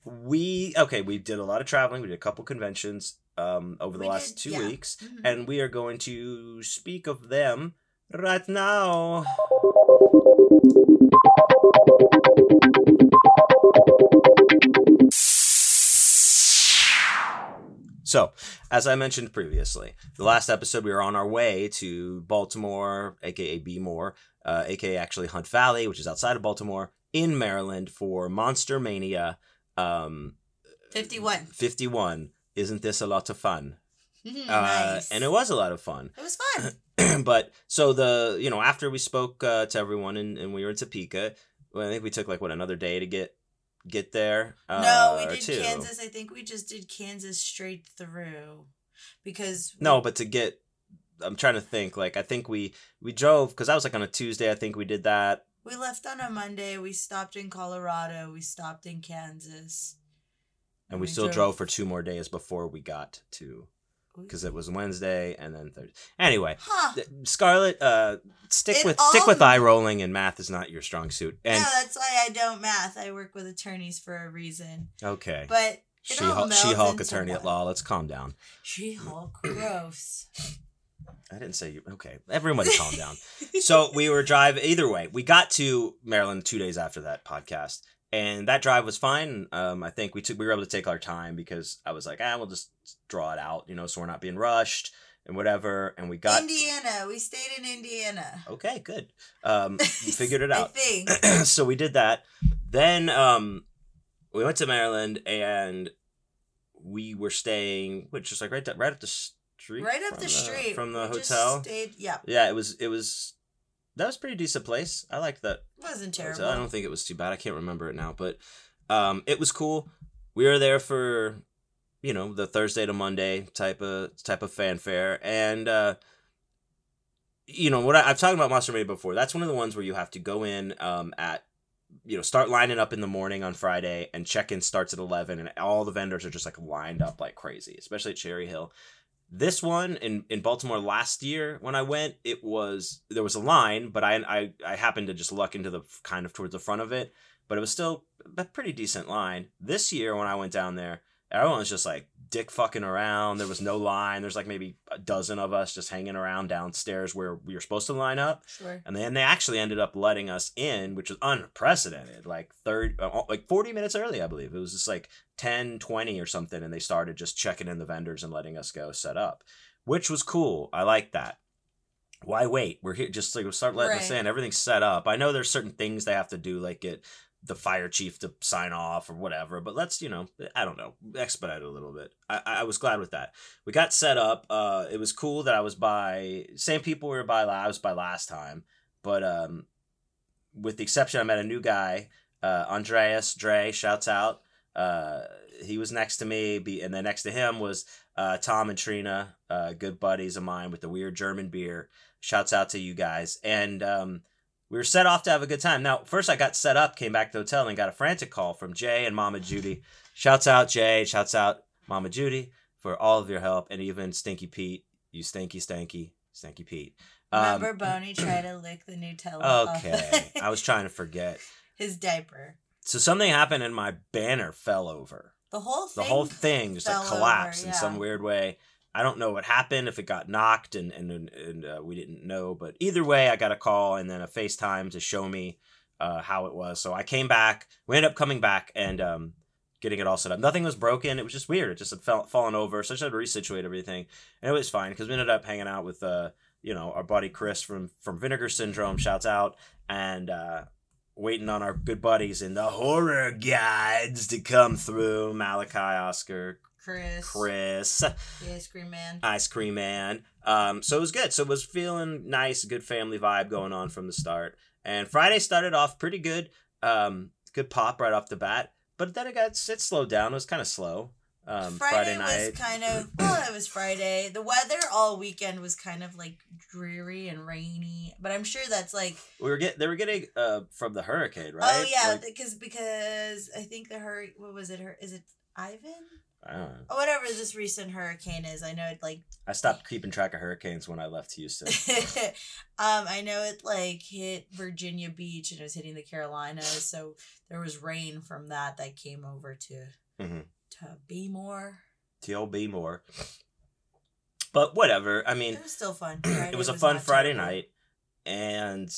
we okay, we did a lot of traveling. We did a couple conventions. Um, over the we last did, two yeah. weeks, mm-hmm. and we are going to speak of them right now. So, as I mentioned previously, the last episode we were on our way to Baltimore, aka B-more, uh, aka actually Hunt Valley, which is outside of Baltimore, in Maryland for Monster Mania um, fifty-one. fifty-one. Isn't this a lot of fun? Mm, uh, nice. And it was a lot of fun. It was fun. But so the, you know, after we spoke uh, to everyone and, and we were in Topeka, well, I think we took like, what, another day to get get there? Uh, no, we did two. Kansas. I think we just did Kansas straight through because. We... No, but to get, I'm trying to think, like, I think we, we drove, because I was like on a Tuesday, I think we did that. We left on a Monday. We stopped in Colorado. We stopped in Kansas. And we, we still drove. drove for two more days before we got to, because it was Wednesday and then Thursday. Anyway, huh. Scarlett, uh, stick it with all... stick with eye rolling, and math is not your strong suit. And... No, that's why I don't math. I work with attorneys for a reason. Okay, but she Hulk, she Hulk attorney one. At law. Let's calm down. She Hulk, gross. I didn't say you. Okay, everybody, calm down. So we were driving. Either way, we got to Maryland two days after that podcast. And that drive was fine. Um, I think we took we were able to take our time because I was like, ah, we'll just draw it out, you know, so we're not being rushed and whatever. And we got Indiana. We stayed in Indiana. Okay, good. Um, you figured it out. I think. So we did that. Then um, we went to Maryland and we were staying, which is like right to, right up the street, right up the, the street from the we hotel. Just stayed, yeah, yeah. It was it was. That was a pretty decent place. I liked that. It wasn't terrible. I don't think it was too bad. I can't remember it now, but um, it was cool. We were there for, you know, the Thursday to Monday type of type of fanfare. And, uh, you know, what I, I've talked about Monster Mania before. That's one of the ones where you have to go in um, at, you know, start lining up in the morning on Friday and check-in starts at eleven and all the vendors are just like lined up like crazy, especially at Cherry Hill. This one in, in Baltimore last year when I went, it was there was a line, but I, I I happened to just luck into the kind of towards the front of it, but it was still a pretty decent line. This year when I went down there, everyone was just like dick fucking around. There was no line. There's like maybe a dozen of us just hanging around downstairs where we were supposed to line up. Sure. And then they actually ended up letting us in, which was unprecedented. Like thirty, like forty minutes early, I believe. It was just like ten, twenty or something. And they started just checking in the vendors and letting us go set up, which was cool. I like that. Why wait? We're here. Just like start letting right. us in. Everything's set up. I know there's certain things they have to do, like get the fire chief to sign off or whatever, but let's, you know, I don't know, expedite it a little bit. I, I was glad with that. We got set up. Uh, it was cool that I was by, same people we were by, I was by last time, but um, with the exception, I met a new guy, uh, Andreas Dre, shouts out. Uh, he was next to me, and then next to him was uh, Tom and Trina, uh, good buddies of mine with the weird German beer. Shouts out to you guys. And, um, we were set off to have a good time. Now, first I got set up, came back to the hotel, and got a frantic call from Jay and Mama Judy. Shouts out, Jay. Shouts out, Mama Judy, for all of your help. And even Stinky Pete. You stinky, stanky, Stinky Pete. Um, Remember Boney tried to lick the Nutella okay. off? I was trying to forget. His diaper. So something happened, and my banner fell over. The whole thing The whole thing just like collapsed over, yeah. in some weird way. I don't know what happened, if it got knocked and and, and uh, we didn't know. But either way, I got a call and then a FaceTime to show me uh, how it was. So I came back. We ended up coming back and um, getting it all set up. Nothing was broken. It was just weird. It just had fell, fallen over. So I just had to resituate everything. And it was fine because we ended up hanging out with, uh, you know, our buddy Chris from, from Vinegar Syndrome. Shouts out. And uh, waiting on our good buddies in the horror guides to come through. Malachi, Oscar, Chris. Chris. The Ice Cream Man. Ice Cream Man. Um, so it was good. So it was feeling nice, good family vibe going on from the start. And Friday started off pretty good. Um, good pop right off the bat. But then it got it slowed down. It was kind of slow. Um, Friday, Friday night. was kind of, well, it was Friday. The weather all weekend was kind of like dreary and rainy, but I'm sure that's like we were get they were getting uh from the hurricane, right? Oh yeah, because like, because I think the hurricane. What was it? Is it Ivan? I don't know. Oh, whatever this recent hurricane is, I know it like... I stopped keeping track of hurricanes when I left Houston. um, I know it like hit Virginia Beach and it was hitting the Carolinas, so there was rain from that that came over to, mm-hmm. to Bmore. To old Bmore. But whatever, I mean... It was still fun. It was a was fun Friday night, and...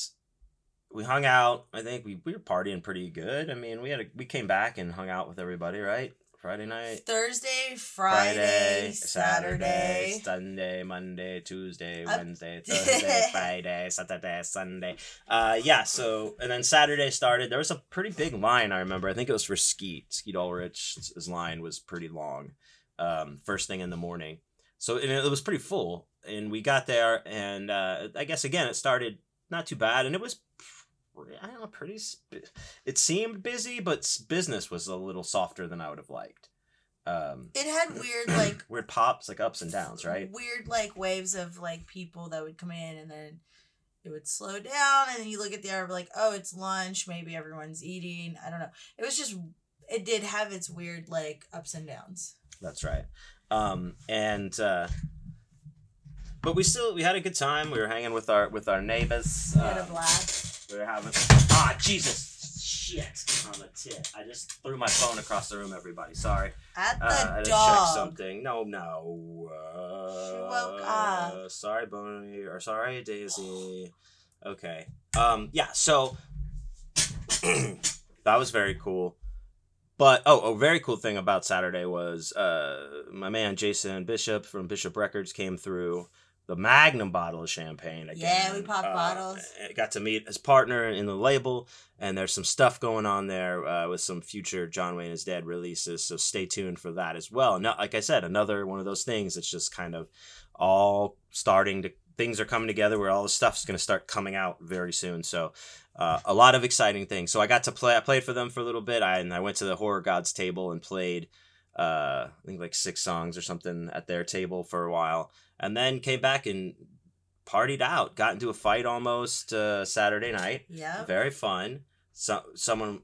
We hung out. I think we, we were partying pretty good. I mean, we had a, we came back and hung out with everybody, right? Friday night, Thursday, Friday, Friday Saturday, Saturday, Sunday, Monday, Tuesday, Up. Wednesday, Thursday, Friday, Saturday, Sunday. Uh, yeah. So and then Saturday started. There was a pretty big line. I remember. I think it was for Skeet. Skeet Ulrich's line was pretty long. Um, first thing in the morning. So and it was pretty full. And we got there, and uh, I guess again it started not too bad, and it was. I don't know, pretty... Sp- it seemed busy, but business was a little softer than I would have liked. Um, it had weird, like... weird pops, like ups and downs, right? Weird, like, waves of, like, people that would come in and then it would slow down and then you look at the hour and be like, oh, it's lunch, maybe everyone's eating. I don't know. It was just... It did have its weird, like, ups and downs. That's right. Um, and... Uh, but we still... We had a good time. We were hanging with our, with our neighbors. We had um, a blast. We're having ah Jesus shit on the tit. I just threw my phone across the room. Everybody, sorry. At the uh, I didn't dog. Check something. No, no. Uh, she woke up. Uh, sorry, Boney, or sorry, Daisy. Okay. Um. Yeah. So That was very cool. But, oh, a very cool thing about Saturday was uh, my man Jason Bishop from Bishop Records came through. The Magnum bottle of champagne again. Yeah, we popped uh, bottles. Got to meet his partner in the label, and there's some stuff going on there uh, with some future John Wayne Is Dead releases, so stay tuned for that as well. Now, like I said, another one of those things that's just kind of all starting to, things are coming together where all the stuff's going to start coming out very soon, so uh, a lot of exciting things. So I got to play, I played for them for a little bit, I, and I went to the Horror Gods table and played, uh, I think like six songs or something at their table for a while. And then came back and partied out. Got into a fight almost uh, Saturday night. Yeah. Very fun. So, someone,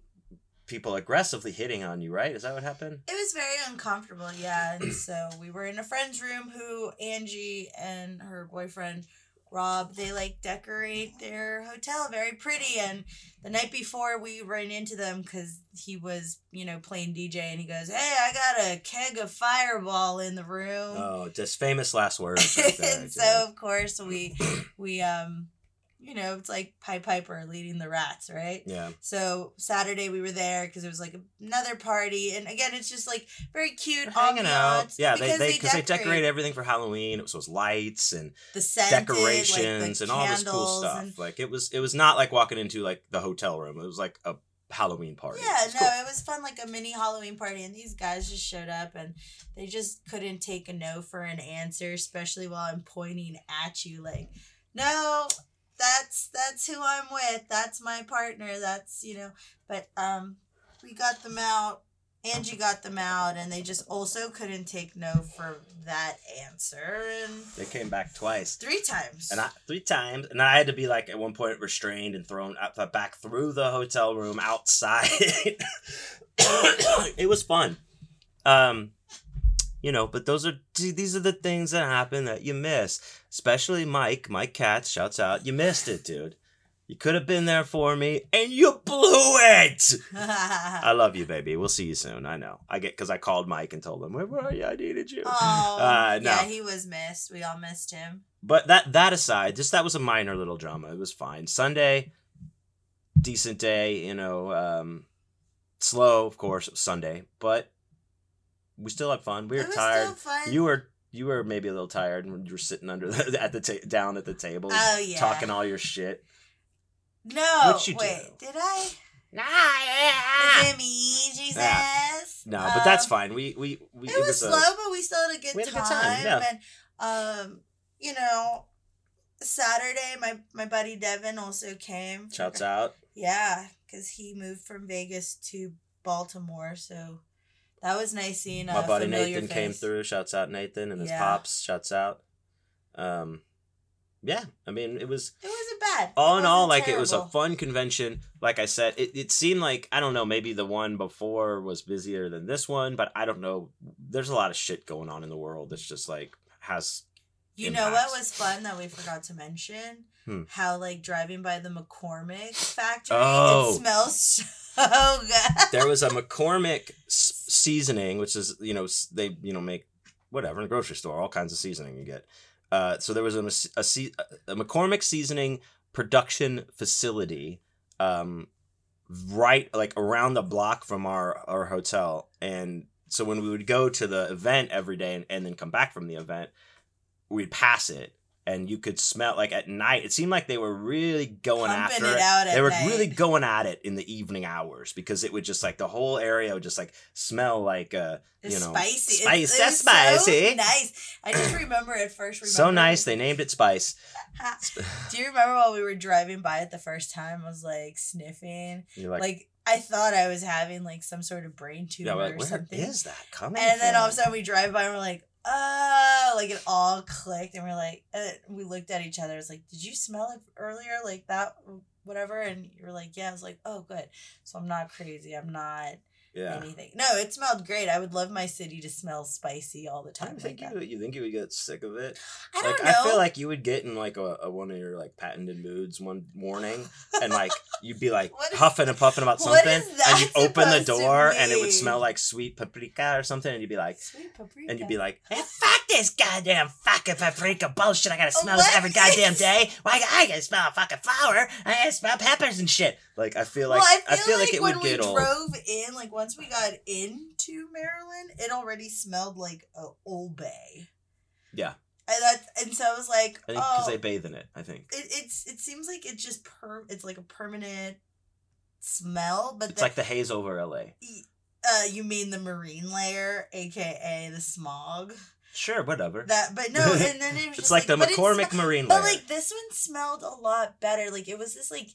people aggressively hitting on you, right? Is that what happened? It was very uncomfortable, yeah. And so we were in a friend's room who Angie and her boyfriend, Rob, they like decorate their hotel very pretty. And the night before we ran into them because he was, you know, playing D J and he goes, "Hey, I got a keg of Fireball in the room." Oh, just famous last words. Right there, and so of course we, we, um, you know, it's like Pied Piper leading the rats, right? Yeah. So Saturday we were there because it was like another party. And again, it's just like very cute. Hanging out. Yeah, because they, they, they, they decorate everything for Halloween. It was those lights and the scented, decorations like the and candles, all this cool stuff. And like it was, it was not like walking into like the hotel room. It was like a Halloween party. Yeah, it no, cool. It was fun, like a mini Halloween party. And these guys just showed up and they just couldn't take a no for an answer, especially while I'm pointing at you like, no, that's that's who I'm with. That's my partner. That's, you know, but um, we got them out. Angie got them out, and they just also couldn't take no for that answer. And they came back twice, three times, and I, three times, and I had to be like at one point restrained and thrown out, back through the hotel room outside. It was fun, um, you know. But those are these are the things that happen that you miss. Especially Mike, Mike Katz, shouts out, you missed it, dude. You could have been there for me, and you blew it! I love you, baby. We'll see you soon. I know. I get because I called Mike and told him, where were you? I needed you. Oh, uh, no. Yeah, he was missed. We all missed him. But that that aside, just that was a minor little drama. It was fine. Sunday, decent day, you know, um, slow, of course, Sunday, but we still had fun. We were tired. It was still fun. You were... You were maybe a little tired when you were sitting under the, at the ta- down at the table, oh, yeah. talking all your shit. No, What'd you wait, do? did I? Nah, yeah. Is it me, Jesus? Yeah. No, um, but that's fine. We we, we it, it was, was slow, a, but we still had a good, we had time. A good time. Yeah. And um, you know, Saturday, my my buddy Devin also came. Shouts out. Yeah, because he moved from Vegas to Baltimore, so. That was nice seeing. Uh, My buddy Nathan face. came through. Shouts out Nathan and his yeah. pops. Shouts out. Um, yeah, I mean it was. It wasn't bad. All it in all, like terrible. It was a fun convention. Like I said, it, it seemed like I don't know. Maybe the one before was busier than this one, but I don't know. There's a lot of shit going on in the world that's just like has. You impacts. Know what was fun that we forgot to mention? Hmm. How like driving by the McCormick factory, oh. It smells so good. There was a McCormick s- seasoning, which is, you know, they, you know, make whatever in a grocery store, all kinds of seasoning you get. Uh, so there was a, a, a McCormick seasoning production facility um, right like around the block from our, our hotel. And so when we would go to the event every day and, and then come back from the event, we'd pass it. And you could smell, like, at night, it seemed like they were really going Pumping after it. it. Out at they were night. really going at it in the evening hours because it would just, like, the whole area would just, like, smell like, uh, you it's know. Spicy. Spice. It's, it's spicy. So nice. I just remember at first. Remember so nice. They named it Spice. Do you remember while we were driving by it the first time? I was, like, sniffing. You're like, like I thought I was having, like, some sort of brain tumor yeah, like, or where something. Where is that coming And from? Then all of a sudden we drive by and we're like, oh, uh, like it all clicked, and we're like, uh, we looked at each other. It's like, did you smell it earlier, like that, whatever? And you were like, yeah. I was like, oh, good. So I'm not crazy. I'm not yeah. anything. No, it smelled great. I would love my city to smell spicy all the time. I like think that. You, you think you would get sick of it? I like, don't know. I feel like you would get in like a, a one of your like patented moods one morning, and like you'd be like is, huffing and puffing about something, and you'd open the door and it would smell like sweet paprika or something, and you'd be like, sweet paprika, and you'd be like, hey, fuck this goddamn fucking paprika bullshit. I gotta smell what? This every goddamn day. Why well, I gotta smell a fucking flower? I gotta smell peppers and shit. Like I feel like well, I, feel I feel like, like it would get old. When we drove in, like once we got into Maryland, it already smelled like a Old Bay. Yeah. I thought, and so I was like, I think oh, because they bathe in it. I think it, it's it seems like it's just per it's like a permanent smell, but it's the, like the haze over L A. Uh, you mean the marine layer, aka the smog. Sure, whatever. That, but no, and then it was it's just like, like the McCormick sm- marine layer. But like this one smelled a lot better. Like it was this like.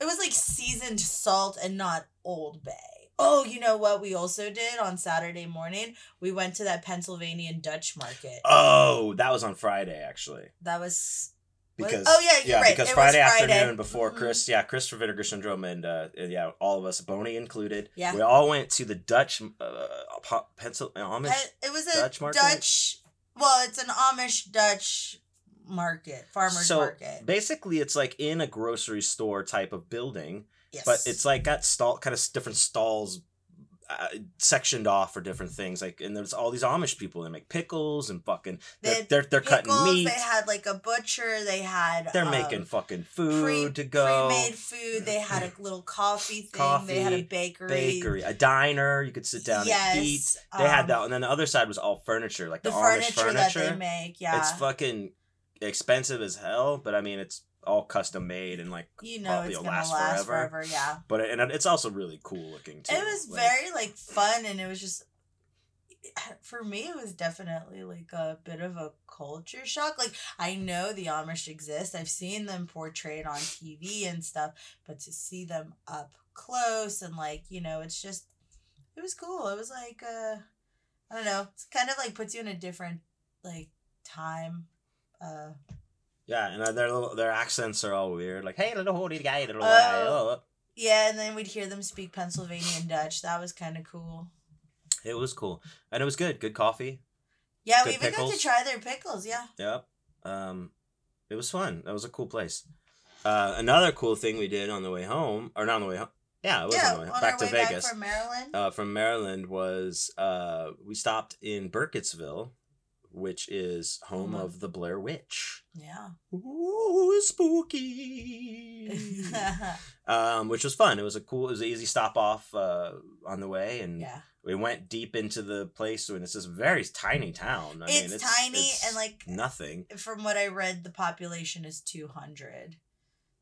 It was like seasoned salt and not Old Bay. Oh, you know what we also did on Saturday morning? We went to that Pennsylvanian Dutch market. Oh, that was on Friday, actually. That was... Because, oh, yeah, you're yeah, right. Because it Friday was afternoon Friday. Before mm-hmm. Chris, yeah, Chris for Vinegar Syndrome and, uh, yeah, all of us, Boney included, yeah. we all went to the Dutch, uh, Pennsylvania, Amish It was a Dutch, market? Dutch, well, it's an Amish Dutch... market, farmer's so market. So basically it's like in a grocery store type of building, yes. but it's like got stall kind of different stalls uh, sectioned off for different things. Like, and there's all these Amish people that make pickles and fucking, they're, they they're, they're pickles, cutting meat. They had like a butcher, they had, they're um, making fucking food pre, to go. Pre-made food. They had a little coffee thing. Coffee, they had a bakery. Bakery, a diner. You could sit down yes, and eat. They um, had that. And then the other side was all furniture, like the, the Amish furniture. The furniture that they make, yeah. It's fucking... expensive as hell, but I mean it's all custom made and like you know probably it's gonna last, last forever. forever yeah but it, and it's also really cool looking too. It was like, very like fun, and it was just for me it was definitely like a bit of a culture shock. Like I know the Amish exist, I've seen them portrayed on T V and stuff, but to see them up close and like you know it's just it was cool. It was like uh I don't know, it's kind of like puts you in a different like time. Uh, yeah, and their little, their accents are all weird. Like, hey, little holy guy, little guy. Oh. Yeah, and then we'd hear them speak Pennsylvanian Dutch. That was kind of cool. It was cool, and it was good. Good coffee. Yeah, good we even pickles. Got to try their pickles. Yeah. Yep. Um, it was fun. That was a cool place. Uh, another cool thing we did on the way home, or not on the way home. Yeah, it was yeah, on the way home. Back to way Vegas. Back from Maryland. Uh, from Maryland was uh, we stopped in Burkittsville. Which is home mm-hmm. of the Blair Witch. Yeah. Ooh, spooky. um, which was fun. It was a cool, it was an easy stop off uh, on the way. And yeah. we went deep into the place. And it's this very tiny town. I it's, mean, it's tiny it's and like nothing. From what I read, the population is two hundred.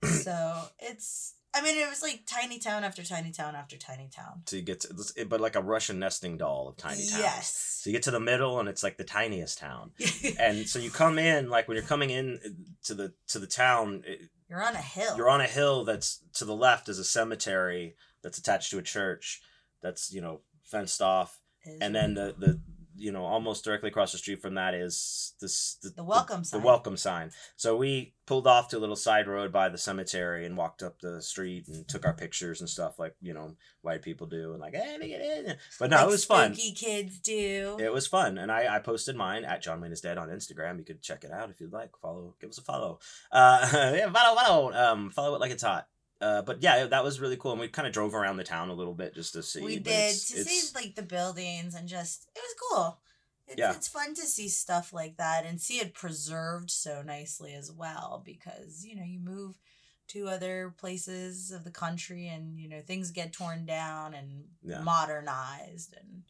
So it's, I mean, it was like tiny town after tiny town after tiny town. So you get to, but like a Russian nesting doll of tiny towns. Yes. So you get to the middle and it's like the tiniest town. And so you come in, like when you're coming in to the, to the town. It, you're on a hill. You're on a hill that's to the left is a cemetery that's attached to a church that's, you know, fenced off. Is and then the, the, you know, almost directly across the street from that is this the, the welcome the, sign. The welcome sign. So we pulled off to a little side road by the cemetery and walked up the street and took our pictures and stuff like you know white people do and like hey we get in. But no, like it was fun. Spooky kids do. It was fun, and I, I posted mine at John Wayne is Dead on Instagram. You could check it out if you'd like. Follow, give us a follow. Uh, yeah, follow, follow, um, follow it like it's hot. Uh, but yeah, that was really cool, and we kind of drove around the town a little bit just to see. We did it's, to it's... see like the buildings and just it was cool. It's, yeah, it's fun to see stuff like that and see it preserved so nicely as well because you know you move to other places of the country and you know things get torn down and yeah. modernized and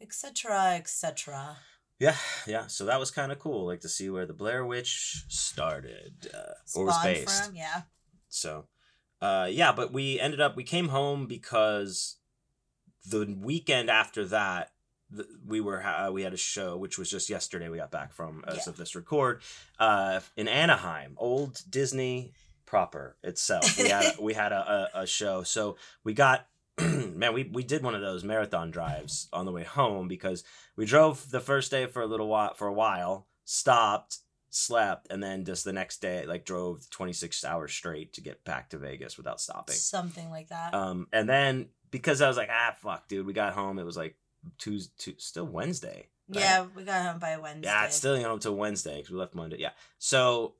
et cetera et cetera. Yeah, yeah. So that was kind of cool, like to see where the Blair Witch started uh, or was based. From, yeah. So. Uh, yeah, but we ended up, we came home because the weekend after that, the, we were, uh, we had a show, which was just yesterday we got back from as yeah. of this record, uh, in Anaheim, old Disney proper itself. We had, we had a, a, a show. So we got, man, we, we did one of those marathon drives on the way home because we drove the first day for a little while, for a while, stopped. Slept and then just the next day like drove twenty-six hours straight to get back to Vegas without stopping, something like that. Um and then because I was like, ah, fuck, dude. We got home. It was like Tuesday, Tuesday still Wednesday. Right? Yeah, we got home by Wednesday. Yeah, it's still home until Wednesday because we left Monday. Yeah. So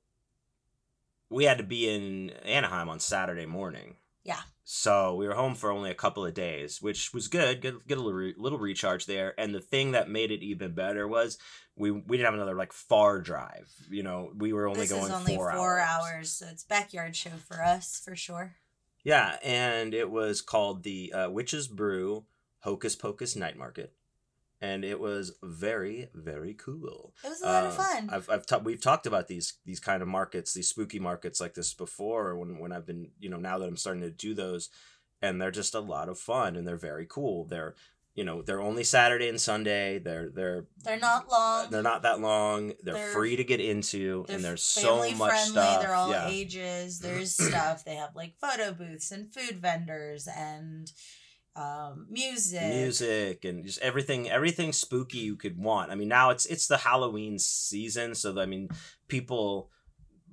we had to be in Anaheim on Saturday morning. Yeah. So we were home for only a couple of days, which was good. Get, get a little, re- little recharge there. And the thing that made it even better was we, we didn't have another like far drive. You know, we were only this going is only four, four hours. hours. So it's backyard show for us for sure. Yeah. And it was called the uh, Witch's Brew Hocus Pocus Night Market. And it was very, very cool. It was a lot uh, of fun. I've, I've ta- we've talked about these these kind of markets, these spooky markets like this before. When when I've been, you know, now that I'm starting to do those, and they're just a lot of fun, and they're very cool. They're, you know, they're only Saturday and Sunday. They're they're they're not long. They're not that long. They're, they're free to get into, and there's so much friendly. Stuff. They're all yeah. ages. There's stuff. They have like photo booths and food vendors and. Um, music, music, and just everything, everything spooky you could want. I mean, now it's it's the Halloween season, so I mean, people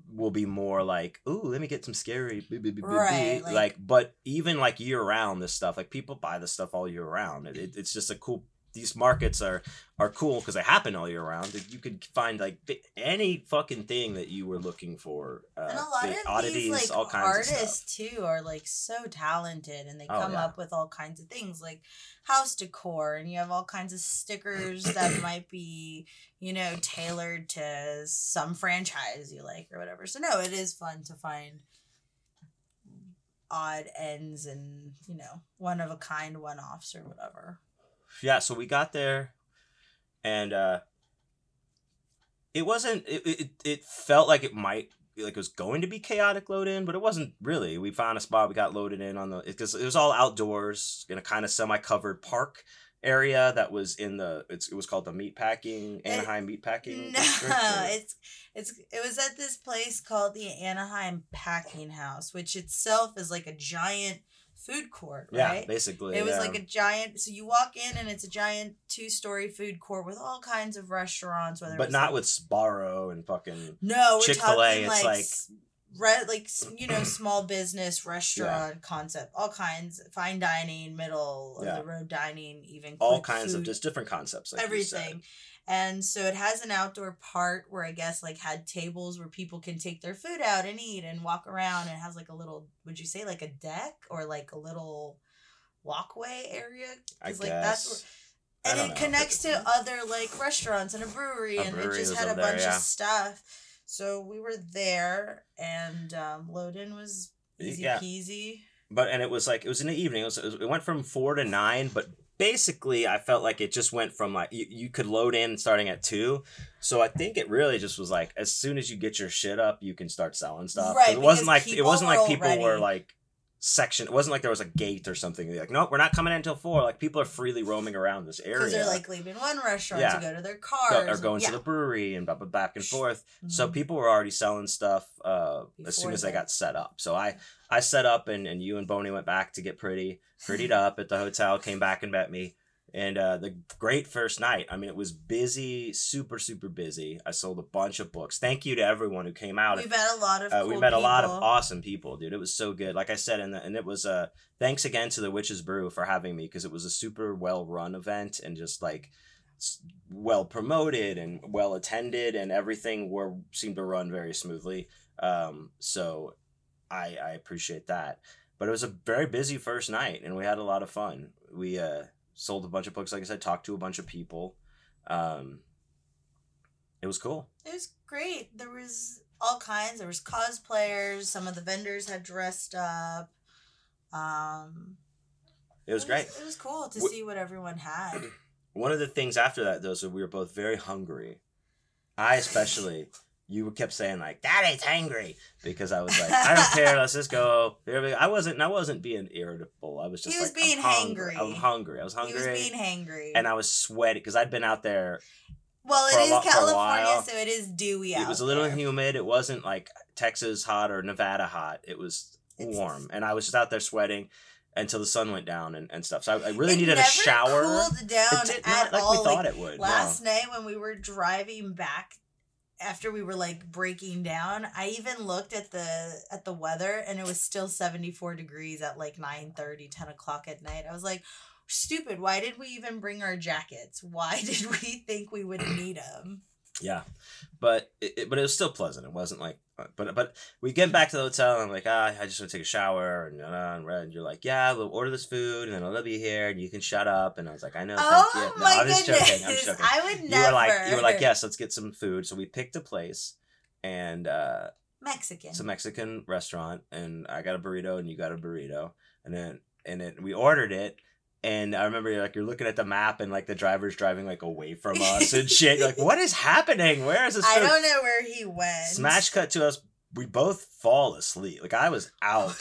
will be more like, "Ooh, let me get some scary," right? Like, like, but even like year round, this stuff, like people buy this stuff all year round. It, it, it's just a cool. These markets are are cool because they happen all year round. You could find like any fucking thing that you were looking for. Uh, and a lot the of oddities, these like all kinds artists of stuff. Too are like so talented, and they oh, come yeah. up with all kinds of things like house decor, and you have all kinds of stickers that might be, you know, tailored to some franchise you like or whatever. So no, it is fun to find odd ends and, you know, one of a kind, one offs or whatever. Yeah, so we got there, and uh, it wasn't. It, it it felt like it might like it was going to be chaotic load in, but it wasn't really. We found a spot. We got loaded in on the because it, it was all outdoors in a kind of semi covered park area that was in the. It's, it was called the meatpacking Anaheim meatpacking. No, district, it's it's it was at this place called the Anaheim Packing House, which itself is like a giant. Food court, right? Yeah, basically. It was yeah. like a giant. So you walk in, and it's a giant two-story food court with all kinds of restaurants. Whether but it was not like, with Sbarro and fucking no, Chick-fil-A. It's like, like, like you know, small business restaurant yeah. concept, all kinds, fine dining, middle of yeah. the road dining, even all kinds food, of just different concepts, like everything. And so it has an outdoor part where I guess like had tables where people can take their food out and eat and walk around. And it has like a little, would you say like a deck or like a little walkway area? I guess. Like that's where, and it know. connects to other like restaurants and a brewery. A and brewery it just had a there, bunch yeah. of stuff. So we were there and um, load-in was easy yeah. peasy. But, and it was like, it was in the evening. It, was, it went from four to nine, but... Basically, I felt like it just went from like you, you could load in starting at two. So I think it really just was like as soon as you get your shit up, you can start selling stuff. Right, it wasn't like it wasn't like people ready. were like section. It wasn't like there was a gate or something. They're like, no, nope, we're not coming in until four. Like people are freely roaming around this area. Because they're like leaving one restaurant yeah. to go to their cars. Go, or going yeah. to the brewery and back and forth. Mm-hmm. So people were already selling stuff uh, as soon as they got set up. So I. I set up and, and you and Boney went back to get pretty, prettied up at the hotel, came back and met me. And uh, the great first night. I mean, it was busy, super, super busy. I sold a bunch of books. Thank you to everyone who came out. We met a lot of uh, cool We met people. a lot of awesome people, dude. It was so good. Like I said, and, the, and it was uh, thanks again to the Witch's Brew for having me because it was a super well-run event and just like well-promoted and well-attended and everything were seemed to run very smoothly. Um, so... I, I appreciate that. But it was a very busy first night, and we had a lot of fun. We uh, sold a bunch of books, like I said, talked to a bunch of people. Um, it was cool. It was great. There was all kinds. There was cosplayers. Some of the vendors had dressed up. Um, it was it great. Was, it was cool to we, see what everyone had. One of the things after that, though, is that we were both very hungry. I especially... You kept saying like, "Daddy's hungry," because I was like, "I don't care. Let's just go." I wasn't. I wasn't being irritable. I was just. He was like, being I'm hangry. I'm hungry. I was hungry. He was being hangry. And I was sweaty because I'd been out there. Well, it is lo- California, so it is dewy out. It was a little there. humid. It wasn't like Texas hot or Nevada hot. It was it's warm, just... and I was just out there sweating. Until the sun went down and, and stuff. So I, I really it needed never a shower. Cooled down it did, at not like all. We thought like it would. Last no. night when we were driving back. after we were like breaking down, I even looked at the at the weather and it was still seventy-four degrees at like nine thirty, ten o'clock at night. I was like, stupid, why did we even bring our jackets? Why did we think we would need them? Yeah, but it, it, but it was still pleasant. It wasn't like, but but we get back to the hotel and I'm like, ah, I just want to take a shower and and, and you're like, yeah, we'll order this food and then I'll be here and you can shut up. And I was like, I know. Oh thank you. No, my I'm goodness! Just joking. I'm joking. I would you never. Were like, you were like, yes, let's get some food. So we picked a place and uh, Mexican. It's a Mexican restaurant, and I got a burrito and you got a burrito, and then and then we ordered it. And I remember you're like, you're looking at the map and like the driver's driving like away from us and shit. You're like, what is happening? Where is this? I food? Don't know where he went. Smash cut to us. We both fall asleep. Like I was out.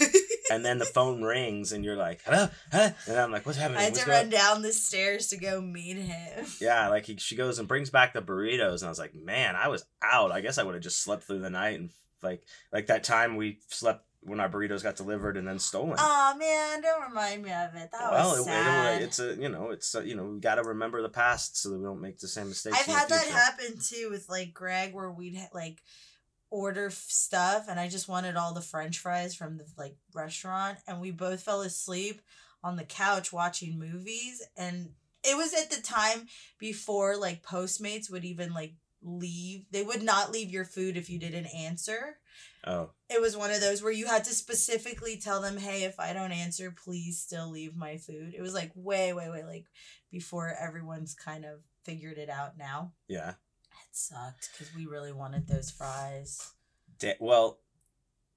And then the phone rings and you're like, hello? Huh? And I'm like, what's happening? I had what's to run down the stairs to go meet him. Yeah. Like he, she goes and brings back the burritos. And I was like, man, I was out. I guess I would have just slept through the night. And like, like that time we slept when our burritos got delivered and then stolen. Oh man, don't remind me of it. That well, was sad. It, it, it's a you know, it's a, you know, we got to remember the past so that we don't make the same mistakes. I've had that happen too with like Greg, where we'd like order stuff, and I just wanted all the French fries from the like restaurant, and we both fell asleep on the couch watching movies, and it was at the time before like Postmates would even like leave. They would not leave your food if you didn't answer. Oh. It was one of those where you had to specifically tell them, hey, if I don't answer, please still leave my food. It was like way, way, way, like before everyone's kind of figured it out now. Yeah. It sucked because we really wanted those fries. De- well,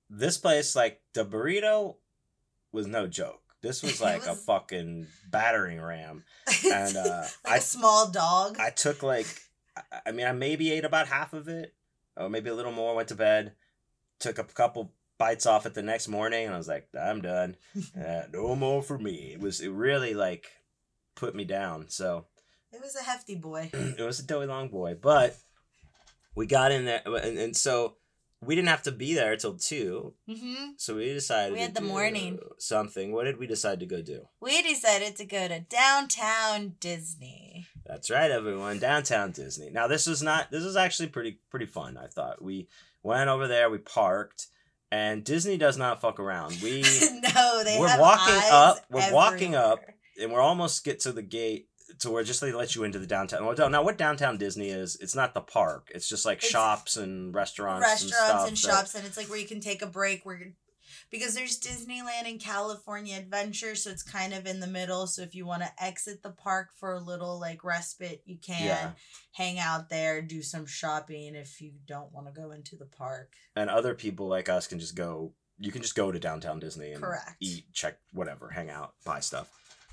this place, like the burrito was no joke. This was like was... a fucking battering ram. And uh, like I, a small dog. I took like, I mean, I maybe ate about half of it or maybe a little more, went to bed. Took a couple bites off it the next morning, and I was like, I'm done. Uh, no more for me. It was, it really, like, put me down, so. It was a hefty boy. It was a doughy long boy, but we got in there, and, and so we didn't have to be there till two, mm-hmm. so we decided we had to the do morning. Something. What did we decide to go do? We decided to go to Downtown Disney. That's right, everyone. Downtown Disney. Now, this was not, this was actually pretty, pretty fun, I thought. We... went over there, we parked, and Disney does not fuck around. We no, they we're have walking eyes up, we're everywhere. walking up, and we're almost get to the gate to where just they let you into the downtown. Now, what Downtown Disney is, it's not the park. It's just like it's shops and restaurants, restaurants and stuff. Restaurants and shops, and it's like where you can take a break. Where because there's Disneyland and California Adventure, so it's kind of in the middle. So if you want to exit the park for a little like respite, you can yeah. hang out there, do some shopping if you don't want to go into the park. And other people like us can just go, you can just go to Downtown Disney and Correct. eat, check, whatever, hang out, buy stuff.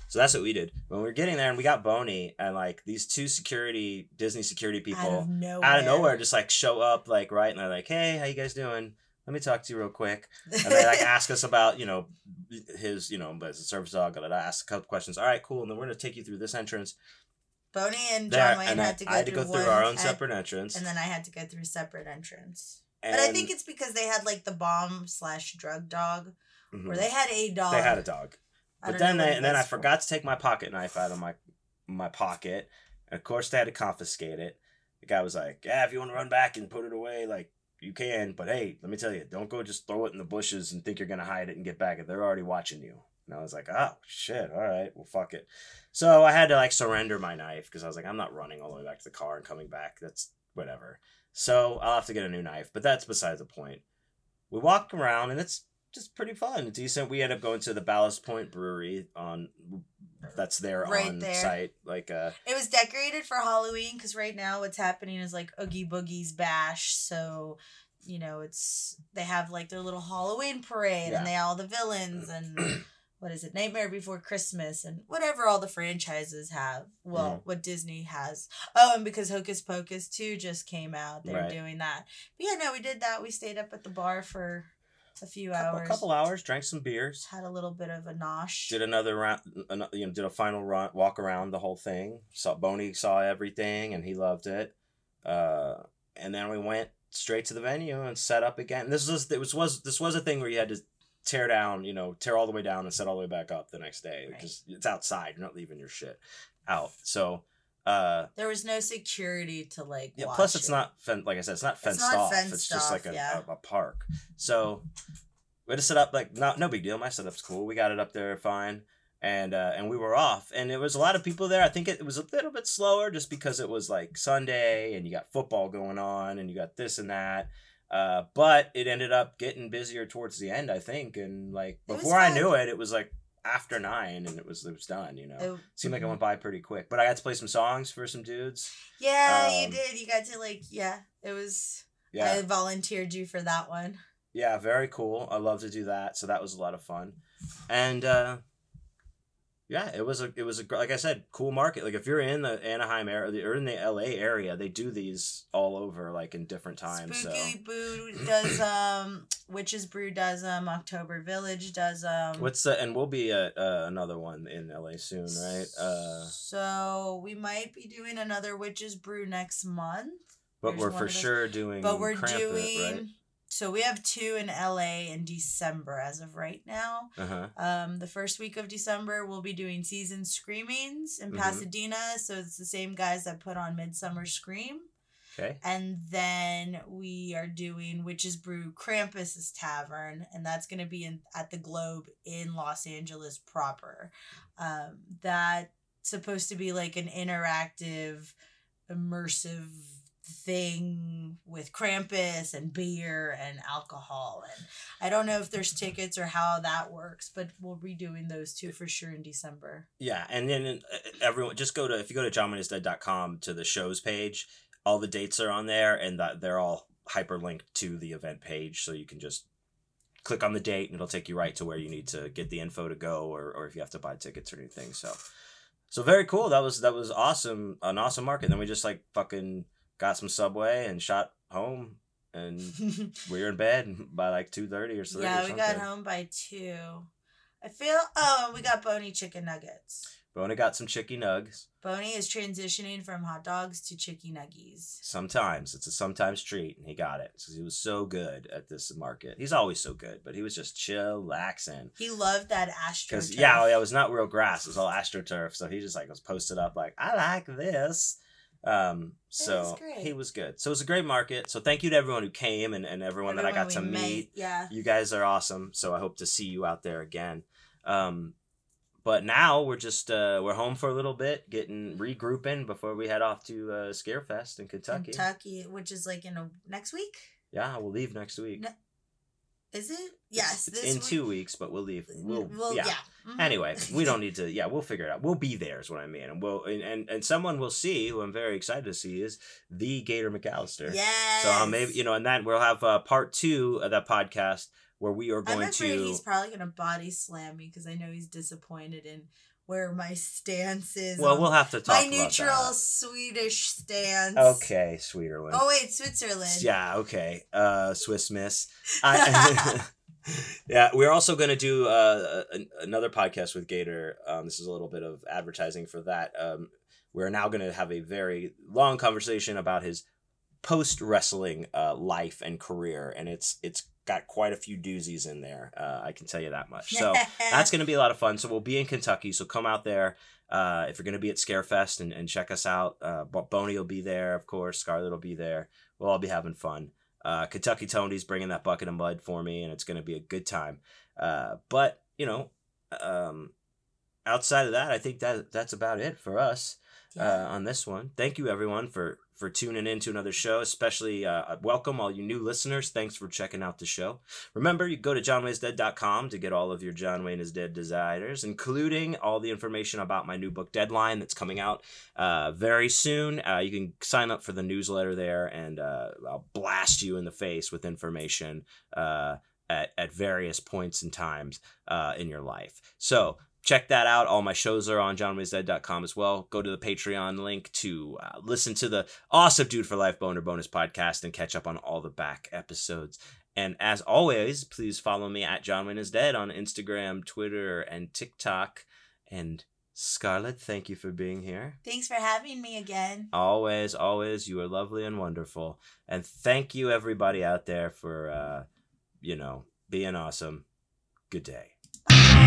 So that's what we did. When we were getting there and we got Boney and like these two security, Disney security people out of nowhere, out of nowhere just like show up like right and they're like, hey, how you guys doing? Let me talk to you real quick. And they like ask us about, you know, his, you know, as a service dog, and I asked a couple questions. All right, cool. And then we're going to take you through this entrance. Boney and John there, Wayne and had I, to go, I had through, to go through our own had, separate entrance. And then I had to go through a separate entrance. And but I think it's because they had like the bomb slash drug dog mm-hmm. where they had a dog. They had a dog. I but then they, and then I forgot for. to take my pocket knife out of my, my pocket. And of course, they had to confiscate it. The guy was like, yeah, if you want to run back and put it away, like, you can, but hey, let me tell you, don't go just throw it in the bushes and think you're going to hide it and get back. They're already watching you. And I was like, oh, shit. All right. Well, fuck it. So I had to like surrender my knife because I was like, I'm not running all the way back to the car and coming back. That's whatever. So I'll have to get a new knife, but that's besides the point. We walk around and it's just pretty fun. Decent. We end up going to the Ballast Point Brewery on that's there right on there. site. Like uh, it was decorated for Halloween because right now what's happening is like Oogie Boogie's Bash. So, you know, it's they have like their little Halloween parade yeah. and they all the villains and what is it? Nightmare Before Christmas and whatever all the franchises have. Well, mm-hmm. what Disney has. Oh, and because Hocus Pocus two just came out, they're right. doing that. But yeah, no, we did that. We stayed up at the bar for a few couple, hours. A couple hours, drank some beers. Had a little bit of a nosh. Did another round, you know, did a final run, walk around the whole thing. Saw Boney saw everything and he loved it. Uh, and then we went straight to the venue and set up again. And this was it was, was this was a thing where you had to tear down, you know, tear all the way down and set all the way back up the next day because right. it's outside. You're not leaving your shit out. So Uh, there was no security to like. Yeah, watch plus, it's it. not fen- like I said, it's not fenced it's not off. Fenced it's just off, like a, yeah. a, a park. So we had to set up like not no big deal. My setup's cool. We got it up there fine, and uh, and we were off. And there was a lot of people there. I think it, it was a little bit slower just because it was like Sunday, and you got football going on, and you got this and that. Uh, but it ended up getting busier towards the end, I think, and like before I knew it, it was like. After nine, and it was it was done. You know, it, it seemed like it went by pretty quick. But I got to play some songs for some dudes. Yeah, um, you did. You got to like, yeah, it was. Yeah. I volunteered you for that one. Yeah, very cool. I love to do that, so that was a lot of fun. And uh, yeah, it was a it was a like I said, cool market. Like if you're in the Anaheim area or in the L A area, they do these all over, like in different times. Spooky so. Boo does um. Witch's Brew does um October Village does um what's the and we'll be at uh, another one in L A soon, right? Uh so we might be doing another Witch's Brew next month, but There's we're for sure doing but we're Krampus, doing right? So we have two in L A in December as of right now. Uh-huh. Um, the first week of December, we'll be doing Season Screamings in mm-hmm. Pasadena. So it's the same guys that put on Midsummer Scream. Okay. And then we are doing Witch's Brew Krampus's Tavern, and that's going to be in at the Globe in Los Angeles proper. Um, that's supposed to be like an interactive, immersive thing with Krampus and beer and alcohol. And I don't know if there's tickets or how that works, but we'll be doing those two for sure in December. Yeah, and then everyone just go to if you go to john wayne is dead dot com to the shows page. All the dates are on there, and that they're all hyperlinked to the event page, so you can just click on the date, and it'll take you right to where you need to get the info to go, or, or if you have to buy tickets or anything. So, so very cool. That was that was awesome, an awesome market. And then we just like fucking got some Subway and shot home, and we were in bed by like two thirty or something. Yeah, we got home by two. I feel. Oh, we got Boney chicken nuggets. Boney got some chicky nugs. Boney is transitioning from hot dogs to chicky nuggies. Sometimes. It's a sometimes treat, and he got it. He was so good at this market. He's always so good, but he was just chillaxing. He loved that astroturf. Yeah, it was not real grass. It was all astroturf, so he just like was posted up like, I like this. Um, so he was good. So it was a great market. So thank you to everyone who came and, and everyone, everyone that I got to met. meet. Yeah. You guys are awesome, so I hope to see you out there again. Um But now we're just uh, we're home for a little bit, getting regrouping before we head off to uh, Scarefest in Kentucky. Kentucky, which is like in a, next week. Yeah, we'll leave next week. No, is it? Yes, it's, this it's in week. two weeks, but we'll leave. We'll, we'll yeah. yeah. Mm-hmm. Anyway, we don't need to. Yeah, we'll figure it out. We'll be there, is what I mean, and we'll and, and, and someone we'll see who I'm very excited to see is the Gator McAllister. Yes. So uh, maybe you know, and then we'll have uh, part two of that podcast. Where we are going I'm afraid to. He's probably going to body slam me because I know he's disappointed in where my stance is. Well, we'll have to talk my about neutral that. My neutral Swedish stance. Okay, Sweeterland. Oh, wait, Switzerland. Yeah, okay. Uh, Swiss miss. I, yeah, we're also going to do uh, another podcast with Gator. Um, this is a little bit of advertising for that. Um, we're now going to have a very long conversation about his post-wrestling uh, life and career, and it's it's. Got quite a few doozies in there. Uh, I can tell you that much. So that's going to be a lot of fun. So we'll be in Kentucky. So come out there uh, if you're going to be at Scarefest and, and check us out. Uh, Boney will be there, of course. Scarlett will be there. We'll all be having fun. Uh, Kentucky Tony's bringing that bucket of mud for me, and it's going to be a good time. Uh, but you know, um, outside of that, I think that that's about it for us yeah. uh, on this one. Thank you, everyone, for. for tuning in to another show, especially uh, welcome all you new listeners. Thanks for checking out the show. Remember, you go to john wayne is dead dot com to get all of your John Wayne is Dead desires, including all the information about my new book Deadline that's coming out uh, very soon. Uh, you can sign up for the newsletter there, and uh, I'll blast you in the face with information uh, at, at various points and times uh, in your life. So, check that out. All my shows are on john wayne is dead dot com as well. Go to the Patreon link to uh, listen to the Awesome Dude for Life Boner Bonus podcast and catch up on all the back episodes. And as always, please follow me at John Wayne is Dead on Instagram, Twitter, and TikTok. And Scarlett, thank you for being here. Thanks for having me again. Always, always. You are lovely and wonderful. And thank you, everybody out there, for, uh, you know, being awesome. Good day. Bye.